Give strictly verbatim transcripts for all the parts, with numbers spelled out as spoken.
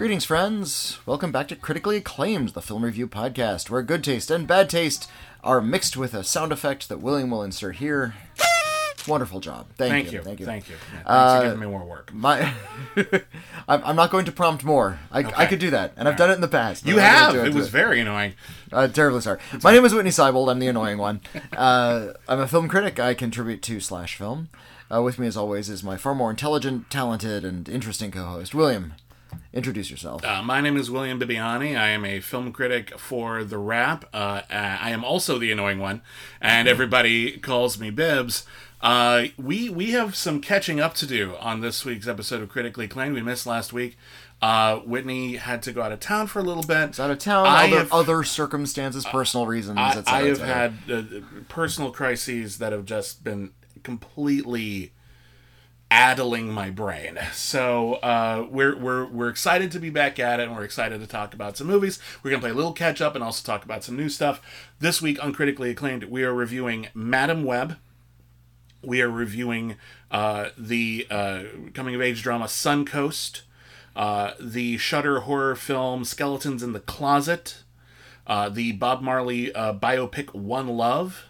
Greetings, friends. Welcome back to Critically Acclaimed, the film review podcast, where good taste and bad taste are mixed with a sound effect that William will insert here. Wonderful job. Thank, Thank you. you. Thank you. Thank you. Yeah, thanks uh, for giving me more work. My, I'm not going to prompt more. I, okay. I could do that, and All I've right. done it in the past. You have. It, it was it. very annoying. Uh, terribly sorry. It's my fine. name is Whitney Seibold. I'm the annoying one. Uh, I'm a film critic. I contribute to Slash Film. Uh, with me, as always, is my far more intelligent, talented, and interesting co-host, William. Introduce yourself. Uh, my name is William Bibiani. I am a film critic for The Wrap. Uh, I am also the annoying one, and everybody calls me Bibs. Uh, we we have some catching up to do on this week's episode of Critically Acclaimed. We missed last week. Uh, Whitney had to go out of town for a little bit. It's out of town. Other, have, other circumstances, personal uh, reasons. I, et cetera, I have et had uh, personal crises that have just been completely addling my brain. So uh, we're we're we're excited to be back at it, and we're excited to talk about some movies. We're gonna play a little catch up and also talk about some new stuff. This week on Critically Acclaimed, we are reviewing Madame Web. We are reviewing uh, the uh, coming of age drama Suncoast, uh, the Shudder horror film Skeletons in the Closet, uh, the Bob Marley uh, biopic One Love.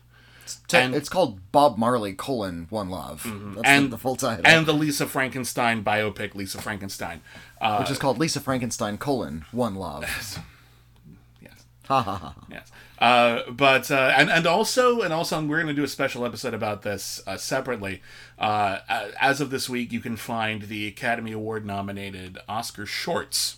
It's, and, it's called Bob Marley colon One Love. Mm-hmm. That's and, the full title. And the Lisa Frankenstein biopic, Lisa Frankenstein. Uh, Which is called Lisa Frankenstein colon One Love. Yes. Ha ha ha. Yes. Uh, but, uh, and, and also, and also we're going to do a special episode about this uh, separately. Uh, as of this week, you can find the Academy Award nominated Oscar shorts.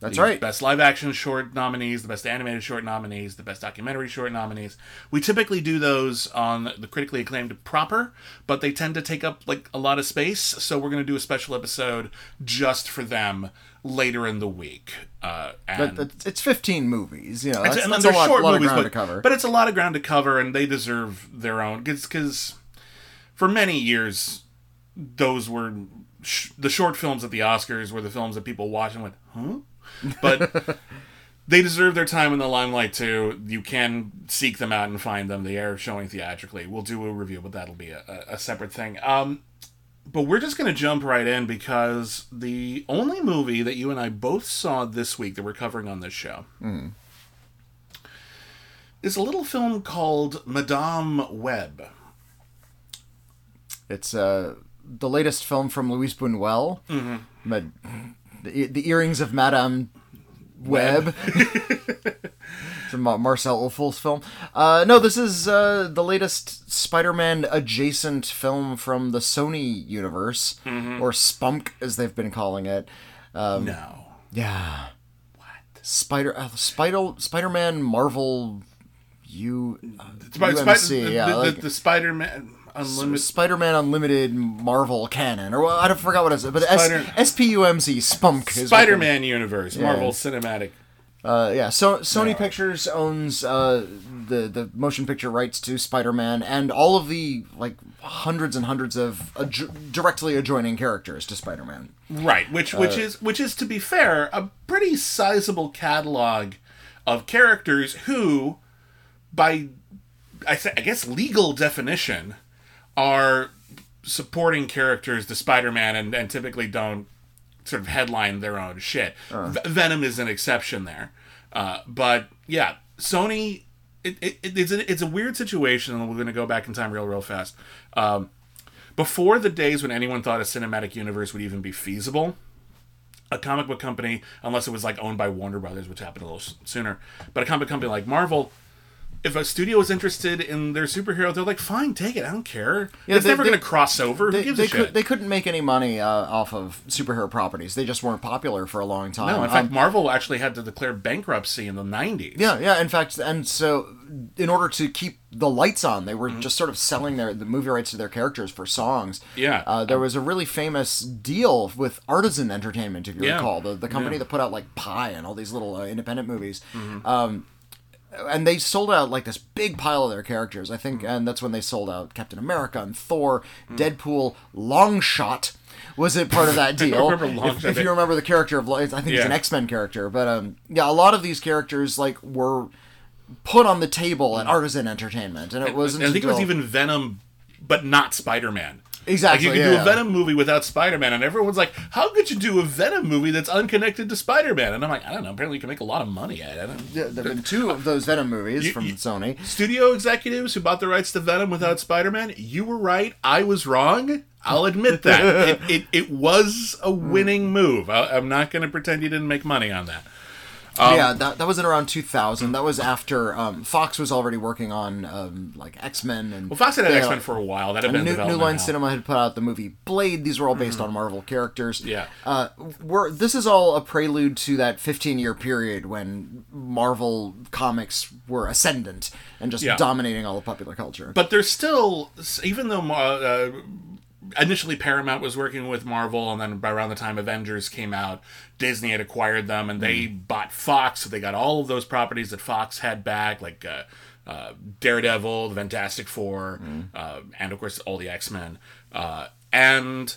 That's the right. Best live action short nominees, the best animated short nominees, the best documentary short nominees. We typically do those on the critically acclaimed proper, but they tend to take up like a lot of space. So we're going to do a special episode just for them later in the week. Uh, and but it's fifteen movies, you know. That's, and that's they're a lot, short lot movies, of ground but, to cover. But it's a lot of ground to cover, and they deserve their own. Because for many years, those were sh- the short films at the Oscars were the films that people watched and went, huh? But they deserve their time in the limelight too. You can seek them out and find them. They are showing theatrically. We'll do a review, but that'll be a, a separate thing. Um, but we're just going to jump right in because the only movie that you and I both saw this week that we're covering on this show mm. is a little film called Madame Web. It's uh, the latest film from Luis Buñuel. Mm-hmm. Med- The, the earrings of Madame Web. It's a Marcel Ulfel's film. Uh, no, this is uh, the latest Spider-Man adjacent film from the Sony universe, mm-hmm. or Spunk as they've been calling it. Um, no. Yeah. What? Spider uh, Spider Spider-Man Marvel U uh, Sp- U M C. Sp- yeah, the, like, the, the Spider-Man. Unlimited Spider-Man Unlimited Marvel Canon, or well, I forgot what it was, but Spider- S P U M C Spunk. Spider-Man Universe, yeah. Marvel Cinematic. Uh, yeah, so Sony no. Pictures owns uh, the the motion picture rights to Spider-Man and all of the like hundreds and hundreds of adjo- directly adjoining characters to Spider-Man. Right, which which uh, is which is to be fair, a pretty sizable catalog of characters who, by I, th- I guess legal definition. Are supporting characters to Spider-Man and, and typically don't sort of headline their own shit. Uh. V- Venom is an exception there. Uh, but, yeah, Sony, it, it, it's, a, it's a weird situation, and we're going to go back in time real, real fast. Um, before the days when anyone thought a cinematic universe would even be feasible, a comic book company, unless it was like owned by Warner Brothers, which happened a little s- sooner, but a comic book company like Marvel... If a studio is interested in their superhero, they're like, fine, take it. I don't care. Yeah, it's they, never going to cross over. They, Who gives they a could, shit? They couldn't make any money uh, off of superhero properties. They just weren't popular for a long time. No, in um, fact, Marvel actually had to declare bankruptcy in the nineties. Yeah, yeah. In fact, and so in order to keep the lights on, they were mm-hmm. just sort of selling their the movie rights to their characters for songs. Yeah. Uh, there was a really famous deal with Artisan Entertainment, if you yeah. recall, the, the company yeah. that put out like Pie and all these little uh, independent movies. Mm-hmm. Um, And they sold out, like, this big pile of their characters, I think, and that's when they sold out Captain America and Thor, mm. Deadpool, Longshot was a part of that deal. I remember Longshot. If, if you remember the character of, I think yeah. he's an X-Men character, but, um, yeah, a lot of these characters, like, were put on the table at Artisan Entertainment, and it wasn't I think until... it was even Venom, but not Spider-Man. Exactly. Like you can yeah. do a Venom movie without Spider-Man, and everyone's like, "How could you do a Venom movie that's unconnected to Spider-Man?" And I'm like, "I don't know. Apparently, you can make a lot of money at it." Yeah, there've been two of those Venom movies you, from you, Sony. Studio executives who bought the rights to Venom without Spider-Man. You were right. I was wrong. I'll admit that. it, it it was a winning move. I, I'm not going to pretend you didn't make money on that. Um, yeah, that that was in around two thousand. That was after um, Fox was already working on um, like X-Men and well, Fox had had X-Men for a while. That had been New, New Line out. Cinema had put out the movie Blade. These were all based mm-hmm. on Marvel characters. Yeah, uh, we're this is all a prelude to that fifteen-year period when Marvel comics were ascendant and just yeah. dominating all of popular culture. But there's still, even though. Uh, Initially, Paramount was working with Marvel, and then by around the time Avengers came out, Disney had acquired them, and they mm. bought Fox, so they got all of those properties that Fox had back, like uh, uh, Daredevil, the Fantastic Four, mm. uh, and of course all the X-Men. Uh, and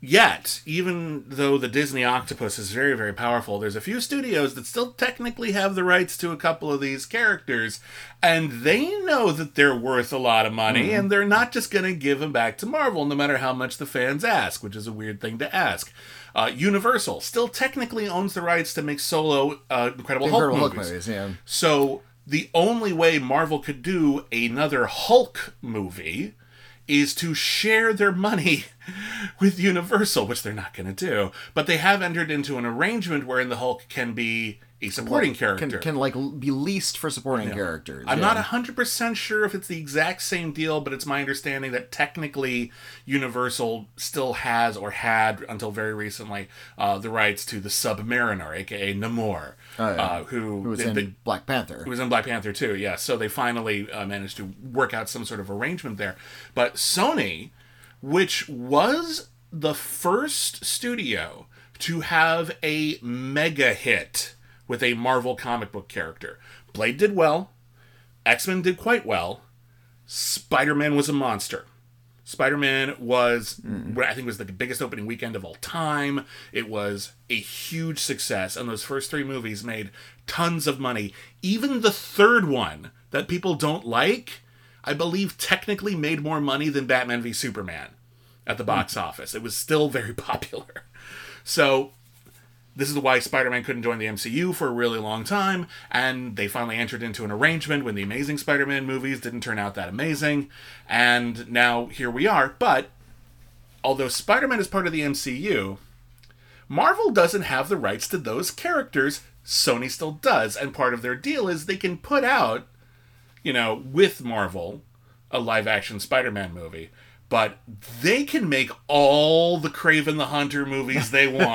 yet, even though the Disney octopus is very, very powerful, there's a few studios that still technically have the rights to a couple of these characters, and they know that they're worth a lot of money, mm-hmm. and they're not just going to give them back to Marvel, no matter how much the fans ask, which is a weird thing to ask. Uh, Universal still technically owns the rights to make solo uh, Incredible, Incredible Hulk, Hulk movies. movies yeah. So the only way Marvel could do another Hulk movie is to share their money with Universal, which they're not going to do. But they have entered into an arrangement wherein the Hulk can be a supporting like, character. Can, can, like, be leased for supporting yeah. characters. I'm yeah. not one hundred percent sure if it's the exact same deal, but it's my understanding that technically Universal still has, or had until very recently, uh, the rights to the Submariner, a k a. Namor. Oh, yeah. uh, who, who was they, in they, Black Panther. Who was in Black Panther, too, yeah. So they finally uh, managed to work out some sort of arrangement there. But Sony, which was the first studio to have a mega hit with a Marvel comic book character. Blade did well. X-Men did quite well. Spider-Man was a monster. Spider-Man was, mm. what I think was the biggest opening weekend of all time. It was a huge success. And those first three movies made tons of money. Even the third one that people don't like, I believe technically made more money than Batman v Superman at the box mm. office. It was still very popular. So this is why Spider-Man couldn't join the M C U for a really long time, and they finally entered into an arrangement when the Amazing Spider-Man movies didn't turn out that amazing, and now here we are. But although Spider-Man is part of the M C U, Marvel doesn't have the rights to those characters. Sony still does, and part of their deal is they can put out, you know, with Marvel, a live-action Spider-Man movie. But they can make all the Kraven the Hunter movies they want.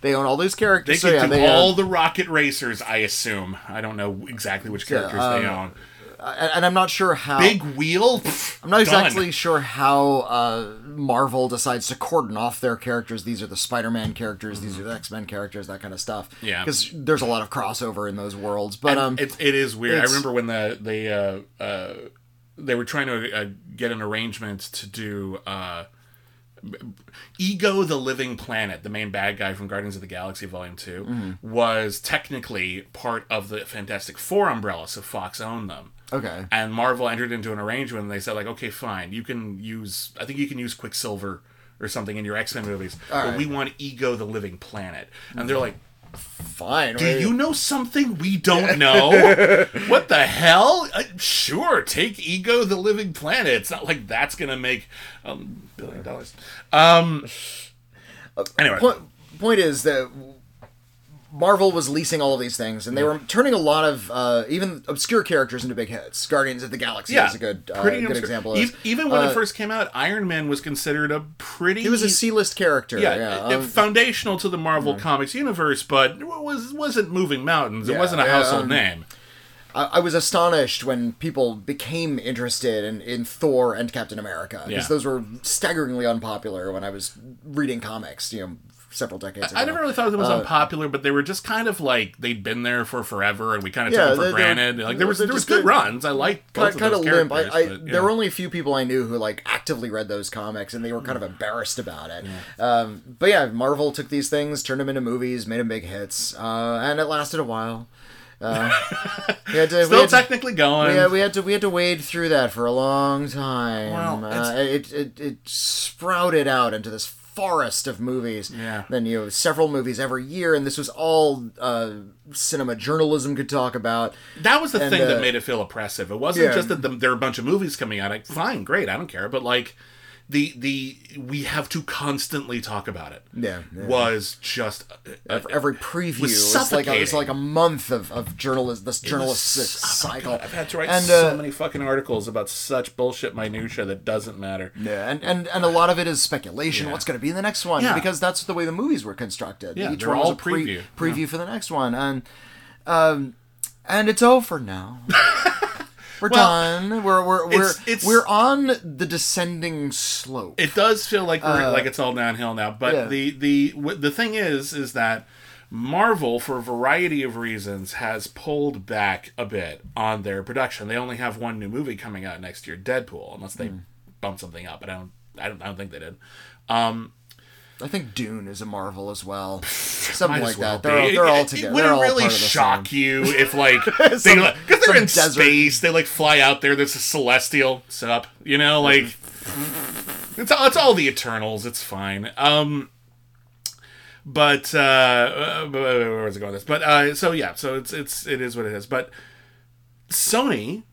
They own all those characters. They can so, yeah, do they all own the Rocket Racers, I assume. I don't know exactly which characters yeah, um, they own. And I'm not sure how... Big Wheel? Pff, I'm not exactly done. sure how uh, Marvel decides to cordon off their characters. These are the Spider-Man characters. These are the X-Men characters, that kind of stuff. Yeah. Because there's a lot of crossover in those worlds. But um, it, it is weird. I remember when the... the uh, uh, they were trying to uh, get an arrangement to do uh, Ego the Living Planet, the main bad guy from Guardians of the Galaxy Volume two, mm. was technically part of the Fantastic Four umbrella, so Fox owned them. Okay. And Marvel entered into an arrangement, and they said, like, okay, fine, you can use, I think you can use Quicksilver or something in your X-Men movies, All but right. we want Ego the Living Planet. And mm. they're like, fine. Do wait. you know something we don't know? What the hell? Uh, sure, take Ego the Living Planet. It's not like that's going to make a um, billion dollars. Um, anyway. Point, point is that Marvel was leasing all of these things, and they were turning a lot of uh, even obscure characters into big hits. Guardians of the Galaxy yeah, is a good, uh, good example of this. Even when uh, it first came out, Iron Man was considered a pretty... He was a C-list character. Yeah, yeah. Um, foundational to the Marvel mm-hmm. Comics universe, but it was, wasn't moving mountains. Yeah, it wasn't a household um, name. I was astonished when people became interested in, in Thor and Captain America, because yeah. those were staggeringly unpopular when I was reading comics, you know, several decades ago. I never really thought it was uh, unpopular, but they were just kind of like, they'd been there for forever, and we kind of yeah, took them for granted. Like, there was there was good runs. I liked both of those characters. Limp. I, I, but, yeah. There were only a few people I knew who, like, actively read those comics, and they were kind of embarrassed about it. Yeah. Um, but yeah, Marvel took these things, turned them into movies, made them big hits, uh, and it lasted a while. Uh, we had to, Still we had technically to, going. We had, we had to we had to wade through that for a long time. Well, uh, it it it sprouted out into this forest of movies. Yeah. Then you have several movies every year, and this was all uh, cinema journalism could talk about. That was the and, thing uh, that made it feel oppressive. It wasn't yeah. just that the, there are a bunch of movies coming out. Like, fine, great, I don't care. But like the the we have to constantly talk about it. Yeah, yeah. was just uh, every preview was was like a, it was like a month of of journalist this journalistic cycle. God, I've had to write and, so uh, many fucking articles about such bullshit minutia that doesn't matter. Yeah, and and, and a lot of it is speculation. Yeah. What's going to be in the next one? Yeah. Because that's the way the movies were constructed. Yeah, each they're one all was a preview pre- preview yeah. for the next one, and um and it's over now. We're well, done. We're we're we're it's, it's, we're on the descending slope. It does feel like we're, uh, like it's all downhill now. But yeah. the the w- the thing is, is that Marvel, for a variety of reasons, has pulled back a bit on their production. They only have one new movie coming out next year, Deadpool, unless they mm. bump something up. But I don't, I don't, I don't think they did. Um, I think Dune is a Marvel as well. Something like well that. They're all, they're all together. It wouldn't all really shock same. you if, like, because they, they're in desert. space, they, like, fly out there. There's a celestial set up. You know, like, it's all, it's all the Eternals. It's fine. Um, but, uh, where was it going with this? But, uh, so, yeah, so it's, it's, it is what it is. But Sony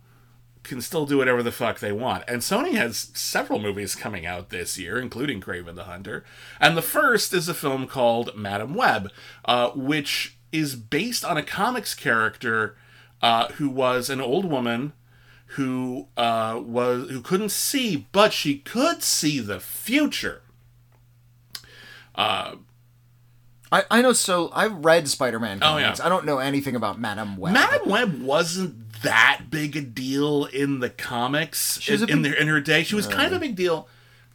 can still do whatever the fuck they want. And Sony has several movies coming out this year, including Kraven the Hunter. And the first is a film called Madame Web, uh, which is based on a comics character uh, who was an old woman who uh, was who couldn't see, but she could see the future. Uh I, I know, so I read Spider-Man comics. Oh, yeah. I don't know anything about Madame Web. Madame Web wasn't that big a deal in the comics she was in, a big, in, their, in her day. She was uh, kind of a big deal.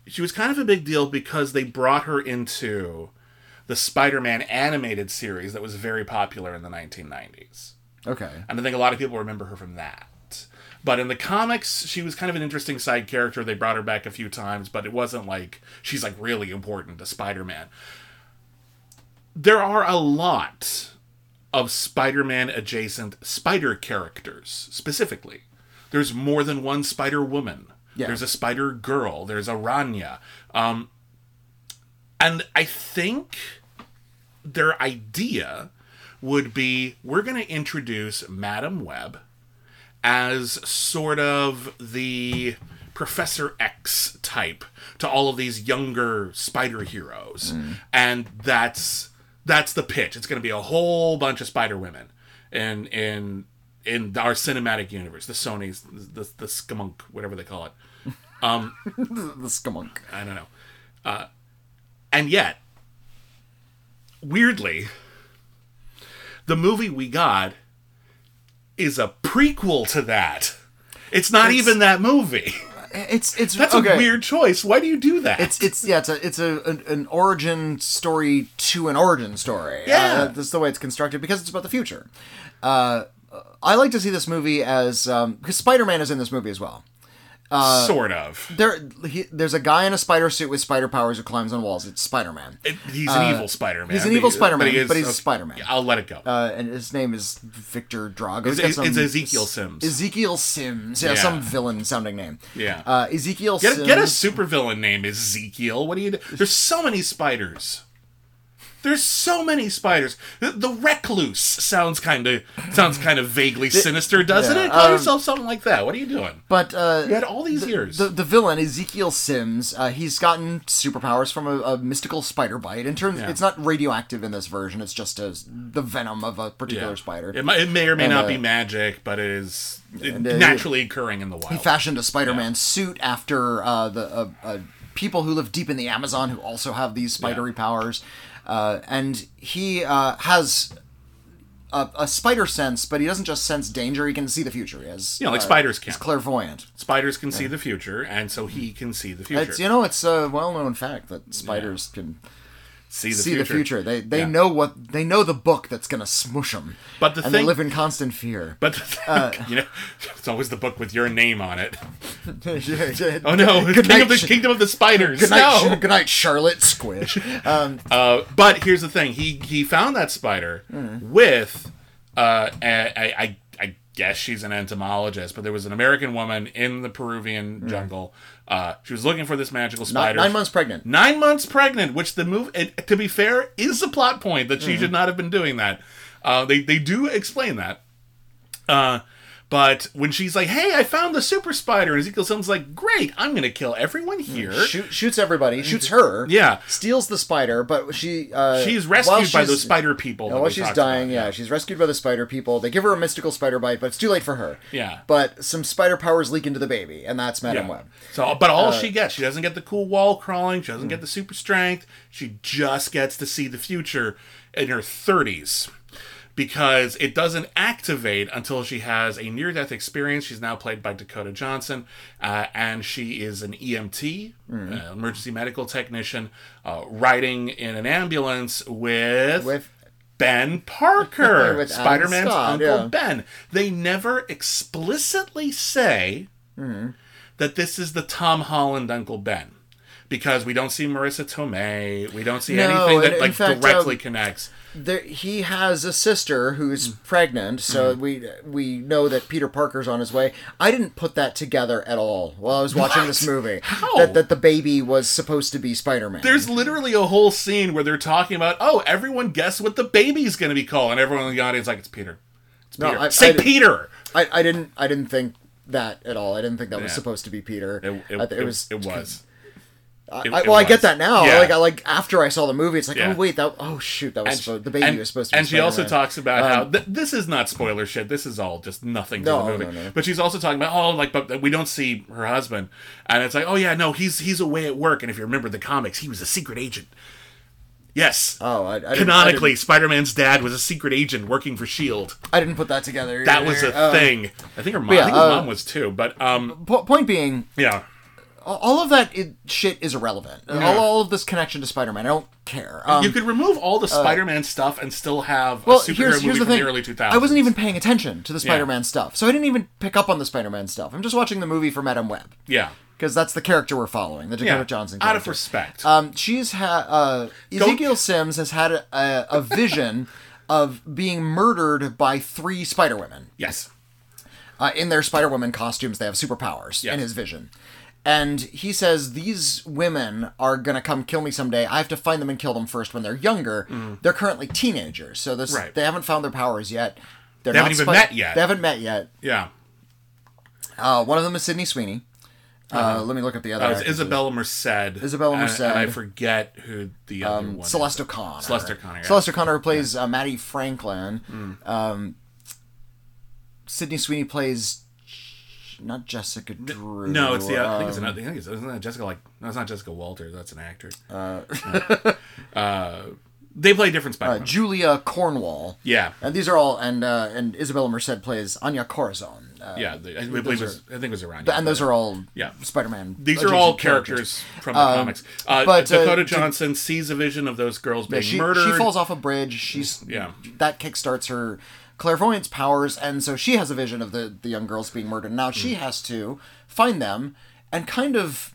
She was kind of a big deal because they brought her into the Spider-Man animated series that was very popular in the nineteen nineties. Okay. And I think a lot of people remember her from that. But in the comics, she was kind of an interesting side character. They brought her back a few times, but it wasn't like she's like really important to Spider-Man. There are a lot of Spider-Man adjacent spider characters, specifically. There's more than one Spider-Woman. Yeah. There's a Spider-Girl. There's a Rania. Um, and I think their idea would be, we're going to introduce Madame Web as sort of the Professor X type to all of these younger spider heroes. Mm. And that's... That's the pitch. It's going to be a whole bunch of Spider-Women in in in our cinematic universe. The Sony's, the the skimunk, whatever they call it. Um, the, the skimunk. I don't know. Uh, and yet, weirdly, the movie we got is a prequel to that. It's not it's... even that movie. It's it's that's okay. a weird choice. Why do you do that? It's it's yeah. It's a it's a an, an origin story to an origin story. Yeah, uh, that's the way it's constructed because it's about the future. Uh, I like to see this movie as um, because Spider-Man is in this movie as well. Uh, sort of. There, he, there's a guy in a spider suit with spider powers who climbs on walls. It's Spider-Man. It, he's an uh, evil Spider-Man. He's an evil Spider-Man, but, he is, but he's okay. Spider-Man. I'll let it go. Uh, and his name is Victor Drago. It's, it's, some, it's Ezekiel Sims. Ezekiel Sims. Yeah, yeah. Some villain-sounding name. Yeah. Uh, Ezekiel get, Sims. Get a supervillain name, Ezekiel. What do you do? There's so many spiders. There's so many spiders. The, the recluse sounds kind of sounds kind of vaguely sinister, doesn't yeah, it? Call um, yourself something like that. What are you doing? But uh, you had all these the, years. The, the villain Ezekiel Sims. Uh, he's gotten superpowers from a, a mystical spider bite. In terms, yeah. It's not radioactive in this version. It's just a, the venom of a particular yeah. spider. It, might, it may or may and, not uh, be magic, but it is and, uh, naturally he, occurring in the wild. He fashioned a Spider-Man yeah. suit after uh, the uh, uh, people who live deep in the Amazon who also have these spidery yeah. powers. Uh, and he uh, has a, a spider sense, but he doesn't just sense danger. He can see the future. He has, you know, like uh, spiders can. He's clairvoyant. Spiders can yeah. see the future, and so he can see the future. It's, you know, it's a well-known fact that spiders yeah. can see the see future. The future. They they yeah. know what they know the book that's going to smoosh them. But the and thing, they live in constant fear. But the thing, uh, you know, it's always the book with your name on it. Oh no, King night, of the Kingdom of the Spiders. Good night, no. good night Charlotte Squish. Um, uh, but here's the thing: he he found that spider mm. with Uh, and I, I I guess she's an entomologist, but there was an American woman in the Peruvian mm. jungle. Uh, she was looking for this magical spider. Nine, nine months pregnant. Nine months pregnant, which the move, it, to be fair, is a plot point that she mm-hmm. should not have been doing that. Uh, they they do explain that. Uh, but when she's like, "Hey, I found the super spider," and Ezekiel Sim's like, "Great, I'm gonna kill everyone here." Shoot, shoots everybody. Shoots her. Yeah. Steals the spider, but she uh, she's rescued she's, by those spider people. While she's dying, about, yeah, yeah, she's rescued by the spider people. They give her a mystical spider bite, but it's too late for her. Yeah. But some spider powers leak into the baby, and that's Madame yeah. Web. So, but all uh, she gets, she doesn't get the cool wall crawling. She doesn't mm-hmm. get the super strength. She just gets to see the future in her thirties. Because it doesn't activate until she has a near-death experience. She's now played by Dakota Johnson, uh, and she is an E M T, mm. uh, emergency medical technician, uh, riding in an ambulance with, with Ben Parker, with Spider-Man's Scott, Uncle yeah. Ben. They never explicitly say mm. that this is the Tom Holland Uncle Ben, because we don't see Marissa Tomei, we don't see no, anything that like fact, directly um, connects. There, he has a sister who's mm. pregnant, so mm. we we know that Peter Parker's on his way. I didn't put that together at all while I was watching what? this movie. How? That, that the baby was supposed to be Spider-Man. There's literally a whole scene where they're talking about, oh, everyone guess what the baby's going to be called, and everyone in the audience is like, it's Peter. It's Peter. No, I, Say I, Peter! I, I, didn't, I didn't think that at all. I didn't think that yeah. was supposed to be Peter. It, it, I, it, it was. It was. I, it, well, it I get that now. Yeah. Like, I, like after I saw the movie, it's like, yeah. oh wait, that oh shoot, that was and, supposed, the baby and, was supposed to. be And Spider-Man. She also talks about um, how th- this is not spoiler shit. This is all just nothing to no, the movie. No, no. But she's also talking about oh, like, but we don't see her husband, and it's like, oh yeah, no, he's he's away at work. And if you remember the comics, he was a secret agent. Yes. Oh, I, I didn't, canonically, I didn't, Spider-Man's dad was a secret agent working for S H I E L D. I didn't put that together. That was a um, thing. I think her mom. Yeah, I think uh, her mom was too. But um, po- point being, yeah. all of that it, shit is irrelevant. Yeah. All, all of this connection to Spider-Man, I don't care. Um, you could remove all the Spider-Man uh, stuff and still have well, a superhero here's, here's movie the from thing. the early two thousands. I wasn't even paying attention to the Spider-Man yeah. stuff, so I didn't even pick up on the Spider-Man stuff. I'm just watching the movie for Madame Web. Yeah. Because that's the character we're following, the Dakota yeah. Johnson character. Out of respect. Um, she's ha- uh, Ezekiel don't... Sims has had a, a, a vision of being murdered by three Spider-Women. Yes. Uh, in their Spider-Woman costumes, they have superpowers yes. in his vision. And he says, these women are going to come kill me someday. I have to find them and kill them first when they're younger. Mm. They're currently teenagers. So this, right. they haven't found their powers yet. They're they not haven't even spi- met yet. They haven't met yet. Yeah. Uh, one of them is Sydney Sweeney. Uh, let me look at the other. Uh, it's Isabella Merced. Isabella Merced. And, and I forget who the other um, one is. Celeste O'Connor. Celeste O'Connor. Yeah. Celeste O'Connor, who plays yeah. uh, Maddie Franklin. Mm. Um, Sydney Sweeney plays... Not Jessica Drew. No, it's the. Um, I think it's another. I think it's isn't that Jessica. Like no, it's not Jessica Walter. That's an actor. Uh, uh, they play different Spider-Man. Uh, Julia Cornwall. Yeah, and these are all. And uh, and Isabella Merced plays Anya Corazon. Uh, yeah, the, I believe was. I think it was around. And those are all. Yeah. Spider-Man. These are all characters, characters. from the um, comics. Uh, but Dakota uh, Johnson to, sees a vision of those girls being yeah, she, murdered. She falls off a bridge. She's yeah. That kickstarts her clairvoyance powers, and so she has a vision of the, the young girls being murdered. Now she mm. has to find them and kind of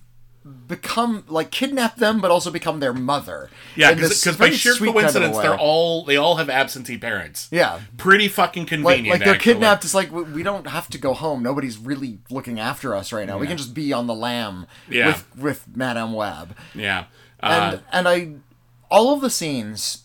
become, like, kidnap them, but also become their mother. Yeah, because by sheer coincidence, they're all they all have absentee parents. Yeah, pretty fucking convenient. Like, like they're actually. kidnapped. It's like we, we don't have to go home. Nobody's really looking after us right now. Yeah. We can just be on the lam. Yeah. with with Madame Web. Yeah, uh, and and I all of the scenes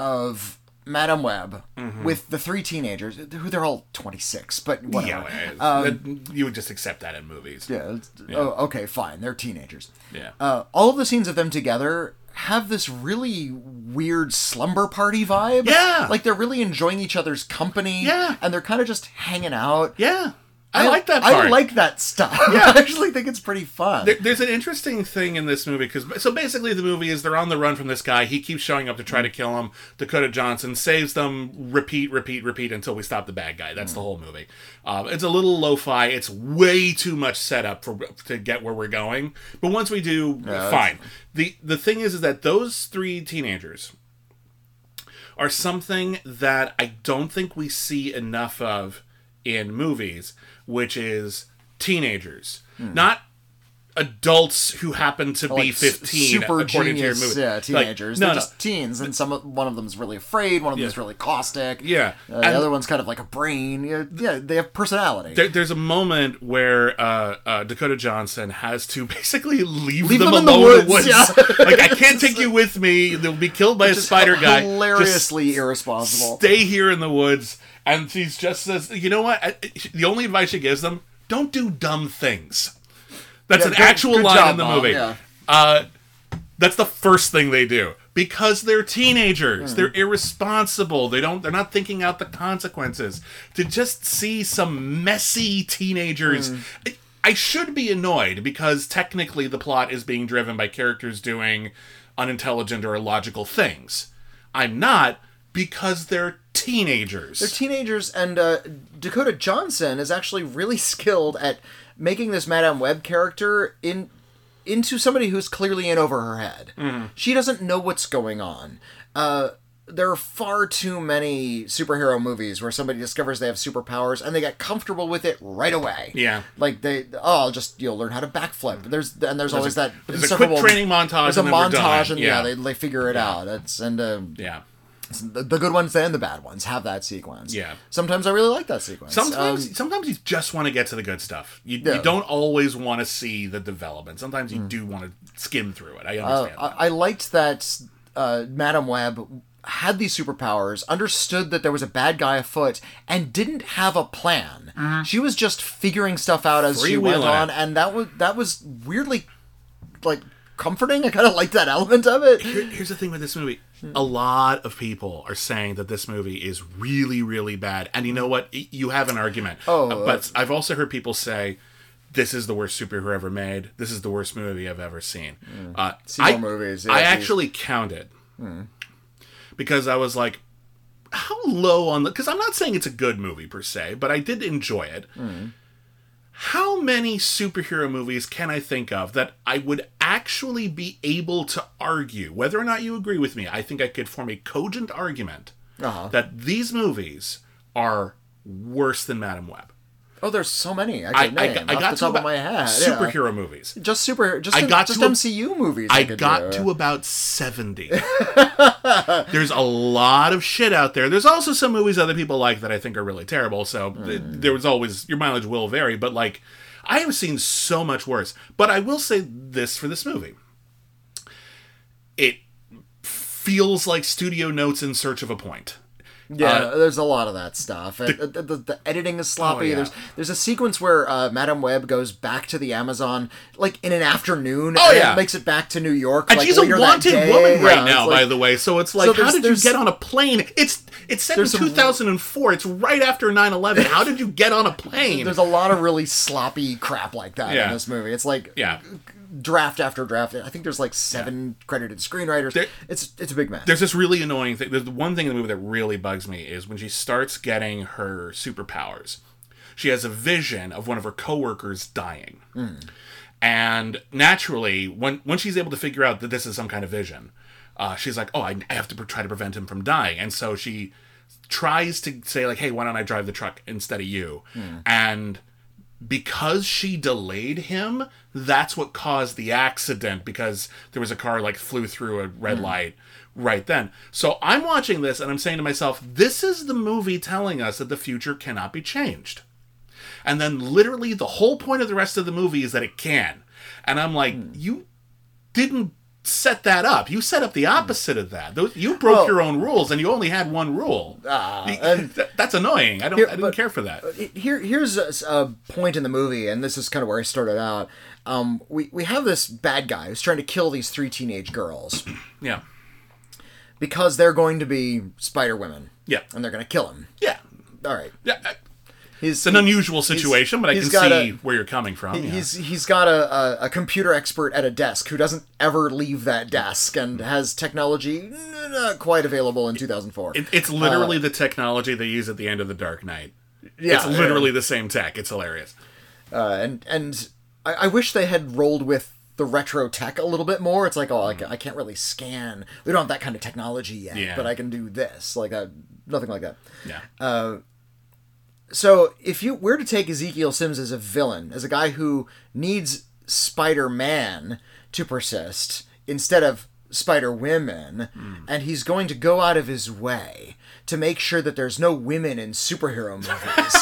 of Madame Web mm-hmm. with the three teenagers, who they're all twenty-six, but whatever. Yeah, um, you would just accept that in movies. Yeah. yeah. Oh, okay, fine. They're teenagers. Yeah. Uh, all of the scenes of them together have this really weird slumber party vibe. Yeah. Like they're really enjoying each other's company. Yeah. And they're kind of just hanging out. Yeah. I, I like that part. I like that stuff. Yeah. I actually think it's pretty fun. There, there's an interesting thing in this movie. because So basically the movie is they're on the run from this guy. He keeps showing up to try to kill him. Dakota Johnson saves them. Repeat, repeat, repeat until we stop the bad guy. That's mm. the whole movie. Um, it's a little lo-fi. It's way too much setup for, to get where we're going. But once we do, yeah, fine. That's... The The thing is, is that those three teenagers are something that I don't think we see enough of in movies, which is teenagers. Mm. Not adults who happen to like be fifteen, super according genius, to your movie. Yeah, teenagers. Like, no, They're no. just teens, and some one of them's really afraid, one of them's yeah. really caustic. Yeah. Uh, the other one's kind of like a brain. Yeah, yeah they have personality. There, there's a moment where uh, uh, Dakota Johnson has to basically leave, leave them, them alone in the woods. In the woods. Yeah. Like, I can't take you with me. They'll be killed by Which a spider guy. Hilariously just irresponsible. Stay here in the woods. And she just says, you know what? I, the only advice she gives them, don't do dumb things. That's yeah, an good, actual good line job, in the Mom. movie. Yeah. Uh, that's the first thing they do. Because they're teenagers. Mm. They're irresponsible. They don't, they're not thinking out the consequences. To just see some messy teenagers... Mm. I, I should be annoyed, because technically the plot is being driven by characters doing unintelligent or illogical things. I'm not, because they're teenagers. They're teenagers, and uh, Dakota Johnson is actually really skilled at... making this Madame Web character in into somebody who's clearly in over her head. Mm. She doesn't know what's going on. Uh, there are far too many superhero movies where somebody discovers they have superpowers and they get comfortable with it right away. Yeah. Like, they, oh, I'll just, you'll learn how to backflip. There's And there's, there's always a, that... There's a quick training montage. There's a and montage and, yeah, yeah they, they figure it yeah. out. It's, and, uh, yeah. The good ones and the bad ones have that sequence. Yeah. Sometimes I really like that sequence. Sometimes um, sometimes you just want to get to the good stuff. You, yeah. you don't always want to see the development. Sometimes you mm. do want to skim through it. I understand uh, that. I, I liked that uh, Madame Web had these superpowers, understood that there was a bad guy afoot, and didn't have a plan. Mm-hmm. She was just figuring stuff out as Free she went on, and that was, that was weirdly, like... comforting. I kind of like that element of it. Here, here's the thing with this movie. A lot of people are saying that this movie is really, really bad. And you know what? You have an argument. Oh, uh, but I've also heard people say, this is the worst superhero ever made. This is the worst movie I've ever seen. Mm. Uh, See I, movies. Yeah, I actually counted. Mm. Because I was like, how low on the... Because I'm not saying it's a good movie per se, but I did enjoy it. Mm. How many superhero movies can I think of that I would actually be able to argue, whether or not you agree with me, I think I could form a cogent argument uh-huh. that these movies are worse than Madame Web? Oh, there's so many. I, I, name, I, I got the to top about of my head. Superhero yeah. movies. Just super. Just, I got just to, M C U movies. I, I got do. to about seventy. There's a lot of shit out there. There's also some movies other people like that I think are really terrible. So mm. th- there was always, your mileage will vary. But like, I have seen so much worse. But I will say this for this movie: it feels like studio notes in search of a point. Yeah, uh, there's a lot of that stuff. The, the, the, the editing is sloppy. Oh, yeah. There's there's a sequence where uh, Madame Web goes back to the Amazon like in an afternoon. Oh, and yeah. makes it back to New York. And like, she's a wanted woman right yeah, now, like, by the way. So it's like, so how did you get on a plane? It's it's set in two thousand four. A, it's right after nine eleven. How did you get on a plane? There's a lot of really sloppy crap like that yeah. in this movie. It's like yeah. draft after draft. I think there's like seven yeah. credited screenwriters. There, it's it's a big mess. There's this really annoying thing. There's the one thing in the movie that really bugs me is when she starts getting her superpowers. She has a vision of one of her coworkers dying, mm. and naturally, when when she's able to figure out that this is some kind of vision, uh, she's like, "Oh, I have to pre- try to prevent him from dying." And so she tries to say, "Like, hey, why don't I drive the truck instead of you?" Mm. And because she delayed him, that's what caused the accident, because there was a car like flew through a red mm. light right then. So I'm watching this and I'm saying to myself, this is the movie telling us that the future cannot be changed. And then literally the whole point of the rest of the movie is that it can. And I'm like, mm. you didn't set that up. You set up the opposite of that. You broke well, your own rules, and you only had one rule. Uh, and That's annoying. I don't. Here, I didn't care for that. Here, here's a, a point in the movie, and this is kind of where I started out. Um, we we have this bad guy who's trying to kill these three teenage girls. Yeah. Because they're going to be spider women. Yeah. And they're going to kill him. Yeah. All right. Yeah. I- His, it's an unusual situation, but I can see a, where you're coming from. He, yeah. He's He's got a, a, a computer expert at a desk who doesn't ever leave that desk and has technology not quite available in two thousand four. It, it's literally uh, the technology they use at the end of The Dark Knight. Yeah, it's literally yeah. the same tech. It's hilarious. Uh, and and I, I wish they had rolled with the retro tech a little bit more. It's like, oh, mm. I, I can't really scan. We don't have that kind of technology yet, yeah. but I can do this. Like that, nothing like that. Yeah. Uh, So if you were to take Ezekiel Sims as a villain, as a guy who needs Spider-Man to persist instead of Spider-Women, mm. and he's going to go out of his way to make sure that there's no women in superhero movies.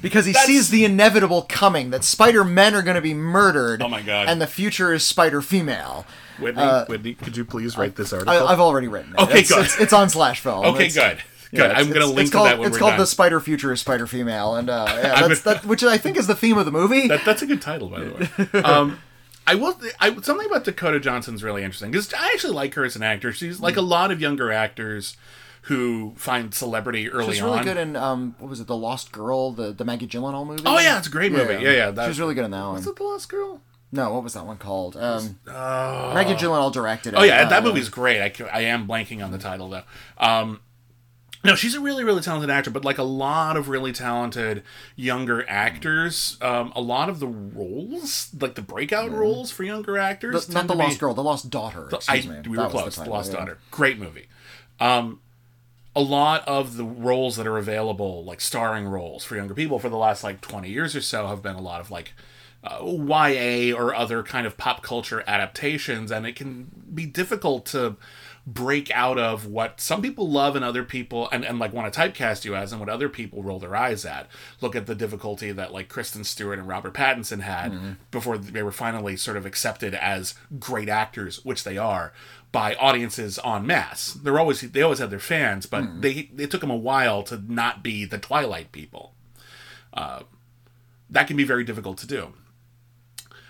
Because he That's... sees the inevitable coming, that Spider-Men are going to be murdered. Oh my God. And the future is Spider-Female. Whitney, uh, Whitney, could you please write this article? I, I've already written it. Okay, it's, good. It's, it's on Slashfilm. Okay, it's, good. Good. Yeah, I'm going to link called, to that when it's we're It's called done. The Spider Future is Spider Female, and uh, yeah, that's, that, which I think is the theme of the movie. That, that's a good title, by the way. Um, I will. I, something about Dakota Johnson's really interesting because I actually like her as an actor. She's like mm. a lot of younger actors who find celebrity early on. She's really on. good in um, what was it, The Lost Girl, the the Maggie Gyllenhaal movie? Oh yeah, it's a great yeah. movie. Yeah, yeah. That, she was really good in that one. Was it The Lost Girl? No, what was that one called? Um, oh. Maggie Gyllenhaal directed it. Oh yeah, uh, that movie's great. I, I am blanking on the title though. Um, No, she's a really, really talented actor, but like a lot of really talented younger actors, um, a lot of the roles, like the breakout mm. roles for younger actors. The, not The Lost be, Girl, The Lost Daughter, excuse I, me. We that were close, The, title, the Lost yeah. Daughter. Great movie. Um, a lot of the roles that are available, like starring roles for younger people for the last like twenty years or so have been a lot of like uh, Y A or other kind of pop culture adaptations, and it can be difficult to break out of what some people love and other people and, and like want to typecast you as and what other people roll their eyes at. Look at the difficulty that like Kristen Stewart and Robert Pattinson had mm-hmm. before they were finally sort of accepted as great actors, which they are, by audiences en masse. They're always they always had their fans, but mm-hmm. they it took them a while to not be the Twilight people. Uh, that can be very difficult to do.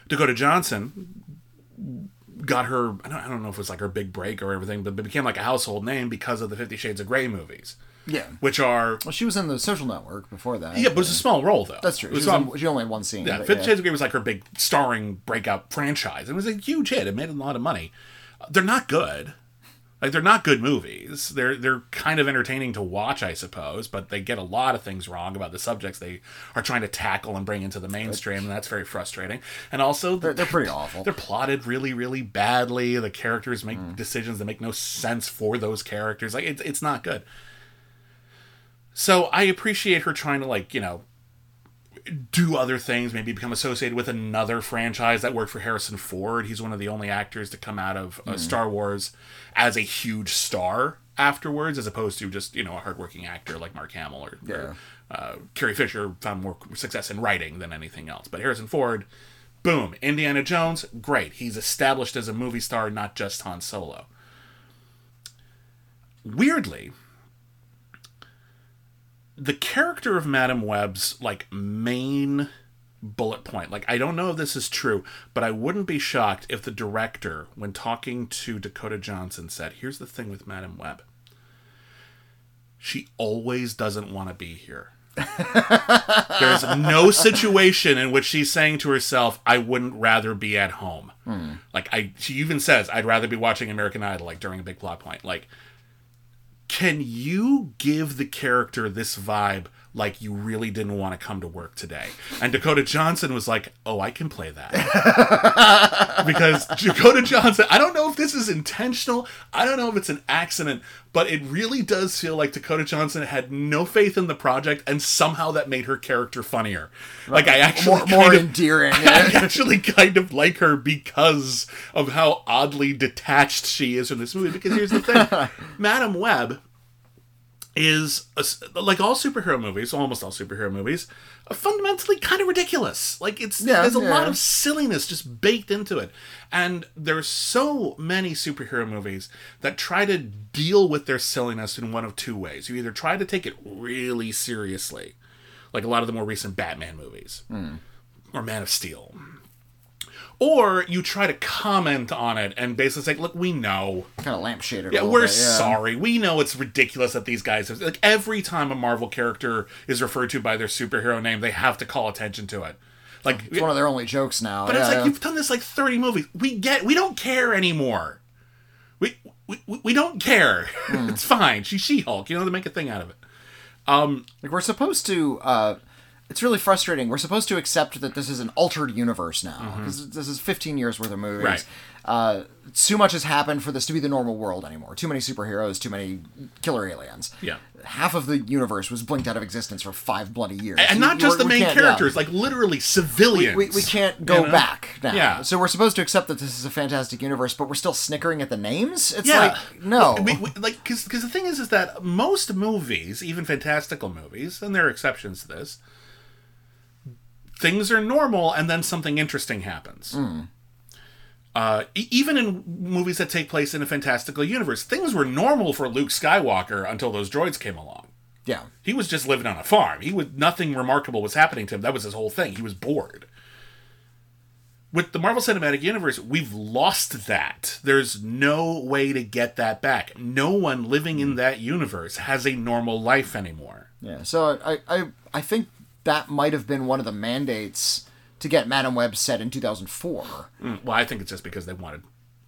Dakota Johnson got her, I don't, I don't know if it was like her big break or everything, but it became like a household name because of the Fifty Shades of Grey movies. Yeah. Which are... Well, she was in The Social Network before that. Yeah, but it was a small role, though. That's true. It was she, was on, she only had one scene. Yeah, Fifty yeah. Shades of Grey was like her big starring breakout franchise. It was a huge hit. It made a lot of money. They're not good. Like, they're not good movies. They're, they're kind of entertaining to watch, I suppose, but they get a lot of things wrong about the subjects they are trying to tackle and bring into the mainstream, and that's very frustrating. And also... They're, they're pretty awful. They're plotted really, really badly. The characters make mm. decisions that make no sense for those characters. Like, it's, it's not good. So I appreciate her trying to, like, you know, do other things, maybe become associated with another franchise that worked for Harrison Ford. He's one of the only actors to come out of uh, mm. Star Wars as a huge star afterwards, as opposed to just, you know, a hardworking actor like Mark Hamill or, yeah. or uh, Carrie Fisher found more success in writing than anything else. But Harrison Ford, boom, Indiana Jones, great. He's established as a movie star, not just Han Solo. Weirdly, the character of Madame Web's, like, main bullet point, like, I don't know if this is true, but I wouldn't be shocked if the director, when talking to Dakota Johnson, said, here's the thing with Madame Web. She always doesn't want to be here. There's no situation in which she's saying to herself, I wouldn't rather be at home. Mm. Like, I, she even says, I'd rather be watching American Idol, like, during a big plot point. Like, can you give the character this vibe like you really didn't want to come to work today? And Dakota Johnson was like, oh, I can play that. Because Dakota Johnson, I don't know if this is intentional. I don't know if it's an accident. But it really does feel like Dakota Johnson had no faith in the project, and somehow that made her character funnier. Right. Like, I actually more, more of, endearing. Yeah. I actually kind of like her because of how oddly detached she is from this movie. Because here's the thing, Madame Web is a, like all superhero movies, almost all superhero movies, are fundamentally kind of ridiculous. Like it's yeah, there's a yeah. lot of silliness just baked into it, and there's so many superhero movies that try to deal with their silliness in one of two ways. You either try to take it really seriously, like a lot of the more recent Batman movies, mm. or Man of Steel, or you try to comment on it and basically say, look, we know. Kind of lampshade it. Yeah, we're bit, yeah. sorry. We know it's ridiculous that these guys have... Like, every time a Marvel character is referred to by their superhero name, they have to call attention to it. Like, it's one of their only jokes now. But yeah, it's like, yeah. you've done this like thirty movies. We get... We don't care anymore. We we, we don't care. Mm. It's fine. She's She-Hulk. You know, they make a thing out of it. Um, like, we're supposed to... Uh... It's really frustrating. We're supposed to accept that this is an altered universe now. Because mm-hmm. this is fifteen years worth of movies. Right. Uh, too much has happened for this to be the normal world anymore. Too many superheroes, too many killer aliens. Yeah. half of the universe was blinked out of existence for five bloody years. And not we, just the main characters, yeah. like literally civilians. We, we, we can't go you know? back now. Yeah. So we're supposed to accept that this is a fantastic universe, but we're still snickering at the names? It's yeah. like, no. We, we, like, because the thing is, is that most movies, even fantastical movies, and there are exceptions to this, things are normal and then something interesting happens. Mm. Uh, even in movies that take place in a fantastical universe, things were normal for Luke Skywalker until those droids came along. Yeah. He was just living on a farm. He was, nothing remarkable was happening to him. That was his whole thing. He was bored. With the Marvel Cinematic Universe, we've lost that. There's no way to get that back. No one living in that universe has a normal life anymore. Yeah, so I, I, I think that might have been one of the mandates to get Madame Web set in two thousand four. Mm, well, I think it's just because they wanted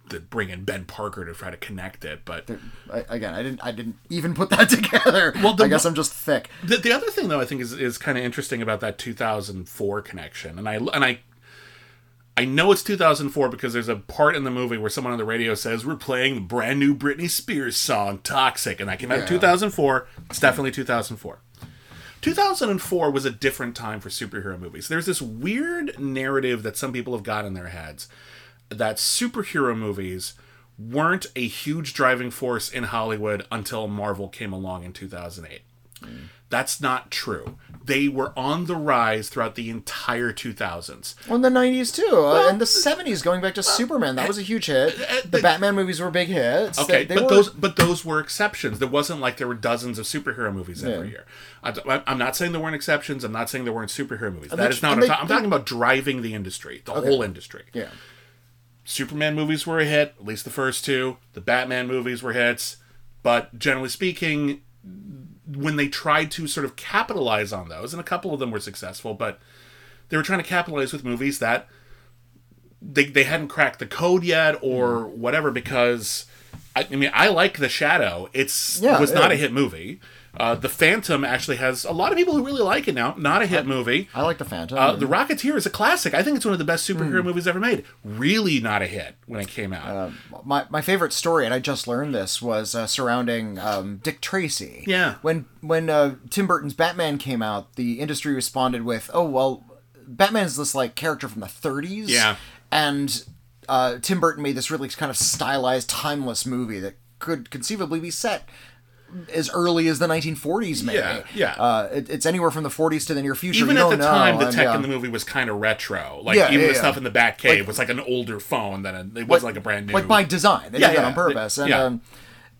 to bring in Ben Parker to try to connect it, but I, again, I didn't, I didn't even put that together. Well, the, I guess I'm just thick. The, the other thing, though, I think is, is kind of interesting about that two thousand four connection, and I and I, I know it's two thousand four because there's a part in the movie where someone on the radio says we're playing the brand new Britney Spears song "Toxic," and that came out yeah. in two thousand four. It's definitely two thousand four. two thousand four was a different time for superhero movies. There's this weird narrative that some people have got in their heads that superhero movies weren't a huge driving force in Hollywood until Marvel came along in two thousand eight. Mm. That's not true. They were on the rise throughout the entire two thousands. Well, in the nineties, too. Well, uh, in the seventies, going back to well, Superman, that was a huge hit. Uh, the, the Batman movies were big hits. Okay, they, they but, were... Those, but those were exceptions. There wasn't like there were dozens of superhero movies yeah. every year. I, I'm not saying there weren't exceptions. I'm not saying there weren't superhero movies. That they, is not what I'm talking about. I'm talking about driving the industry, the okay. whole industry. Yeah. Superman movies were a hit, at least the first two. The Batman movies were hits. But generally speaking, when they tried to sort of capitalize on those, and a couple of them were successful, but they were trying to capitalize with movies that they they hadn't cracked the code yet or whatever, because, I, I mean, I like The Shadow. It's yeah, was it not is. a hit movie. Uh, the Phantom actually has a lot of people who really like it now. Not a hit I, movie. I like The Phantom. Uh, yeah. The Rocketeer is a classic. I think it's one of the best superhero mm. movies ever made. Really not a hit when it came out. Uh, my my favorite story, and I just learned this, was uh, surrounding um, Dick Tracy. Yeah. When, when uh, Tim Burton's Batman came out, the industry responded with, oh, well, Batman's this, like, character from the thirties. Yeah. And uh, Tim Burton made this really kind of stylized, timeless movie that could conceivably be set as early as the nineteen forties, maybe. Yeah, yeah. Uh, it, it's anywhere from the forties to the near future. Even you at the know, time, the and, tech yeah. in the movie was kind of retro. Like, yeah, even yeah, the yeah. stuff in the Batcave like, was like an older phone than a, it was like, like a brand new. Like by design, they yeah, did yeah, that on purpose. They, and yeah. um,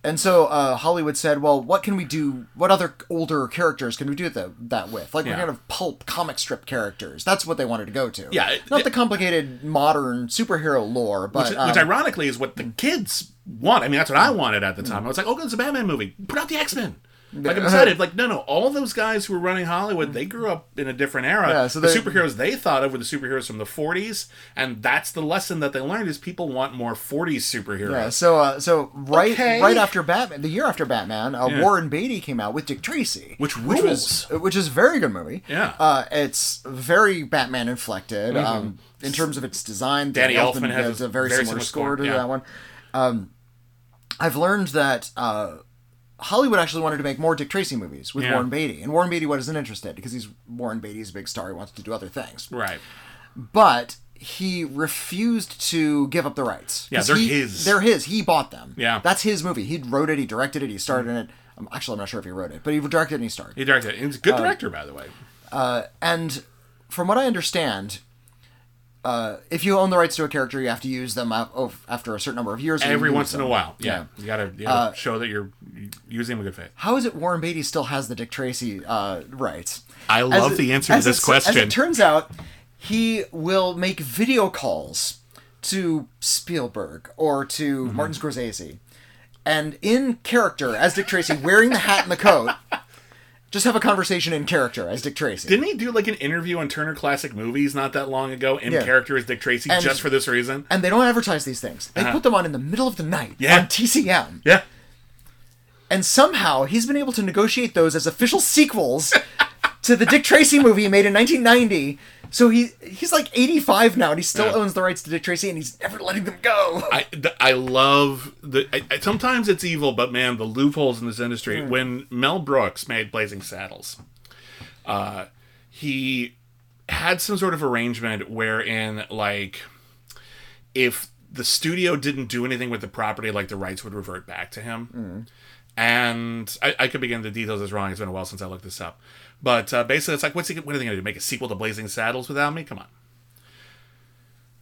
and so uh, Hollywood said, "Well, what can we do? What other older characters can we do that that with? Like, yeah. we're kind of pulp comic strip characters. That's what they wanted to go to. Yeah, it, not it, the complicated modern superhero lore, but which, um, which ironically is what the kids." Want I mean that's what I wanted at the time. I was like, oh, it's a Batman movie. Put out the X-Men. Like I'm excited. Like no, no, all those guys who were running Hollywood, they grew up in a different era. Yeah, so the superheroes they thought of were the superheroes from the forties, and that's the lesson that they learned is people want more forties superheroes. Yeah. So, uh, so right, okay. right after Batman, the year after Batman, uh, yeah. Warren Beatty came out with Dick Tracy, which rules. which was, which is a very good movie. Yeah. Uh, it's very Batman inflected mm-hmm. um, in terms of its design. Danny Elfman, Elfman has, has a very, very similar, similar score to yeah. that one. Um, I've learned that uh, Hollywood actually wanted to make more Dick Tracy movies with yeah. Warren Beatty. And Warren Beatty wasn't interested because he's Warren Beatty's a big star. He wants to do other things. Right. But he refused to give up the rights. Yeah, they're he, his. They're his. He bought them. Yeah. That's his movie. He wrote it. He directed it. He starred mm-hmm. in it. I'm, actually, I'm not sure if he wrote it, but he directed it and he starred. He directed it. He's a good director, uh, by the way. Uh, and from what I understand... Uh, if you own the rights to a character, you have to use them after a certain number of years. Every once in a while. Yeah. yeah. You gotta, you gotta uh, show that you're using them with good faith. How is it Warren Beatty still has the Dick Tracy uh, rights? I love as the it, answer to this question. As it turns out, he will make video calls to Spielberg or to mm-hmm. Martin Scorsese. And in character, as Dick Tracy, wearing the hat and the coat... Just have a conversation in character as Dick Tracy. Didn't he do like an interview on Turner Classic Movies not that long ago in yeah. character as Dick Tracy and, just for this reason? And they don't advertise these things. They uh-huh. put them on in the middle of the night yeah. on T C M. Yeah. And somehow he's been able to negotiate those as official sequels to the Dick Tracy movie he made in nineteen ninety. So he he's like eighty-five now, and he still yeah. owns the rights to Dick Tracy, and he's never letting them go. I, I love the. I, I, sometimes it's evil, but man, the loopholes in this industry. Mm. When Mel Brooks made Blazing Saddles, uh, he had some sort of arrangement wherein, like, if the studio didn't do anything with the property, like, the rights would revert back to him. Mm. And I, I could begin the details as wrong. It's been a while since I looked this up. But uh, basically, it's like, what's he, what are they going to do? Make a sequel to Blazing Saddles without me? Come on.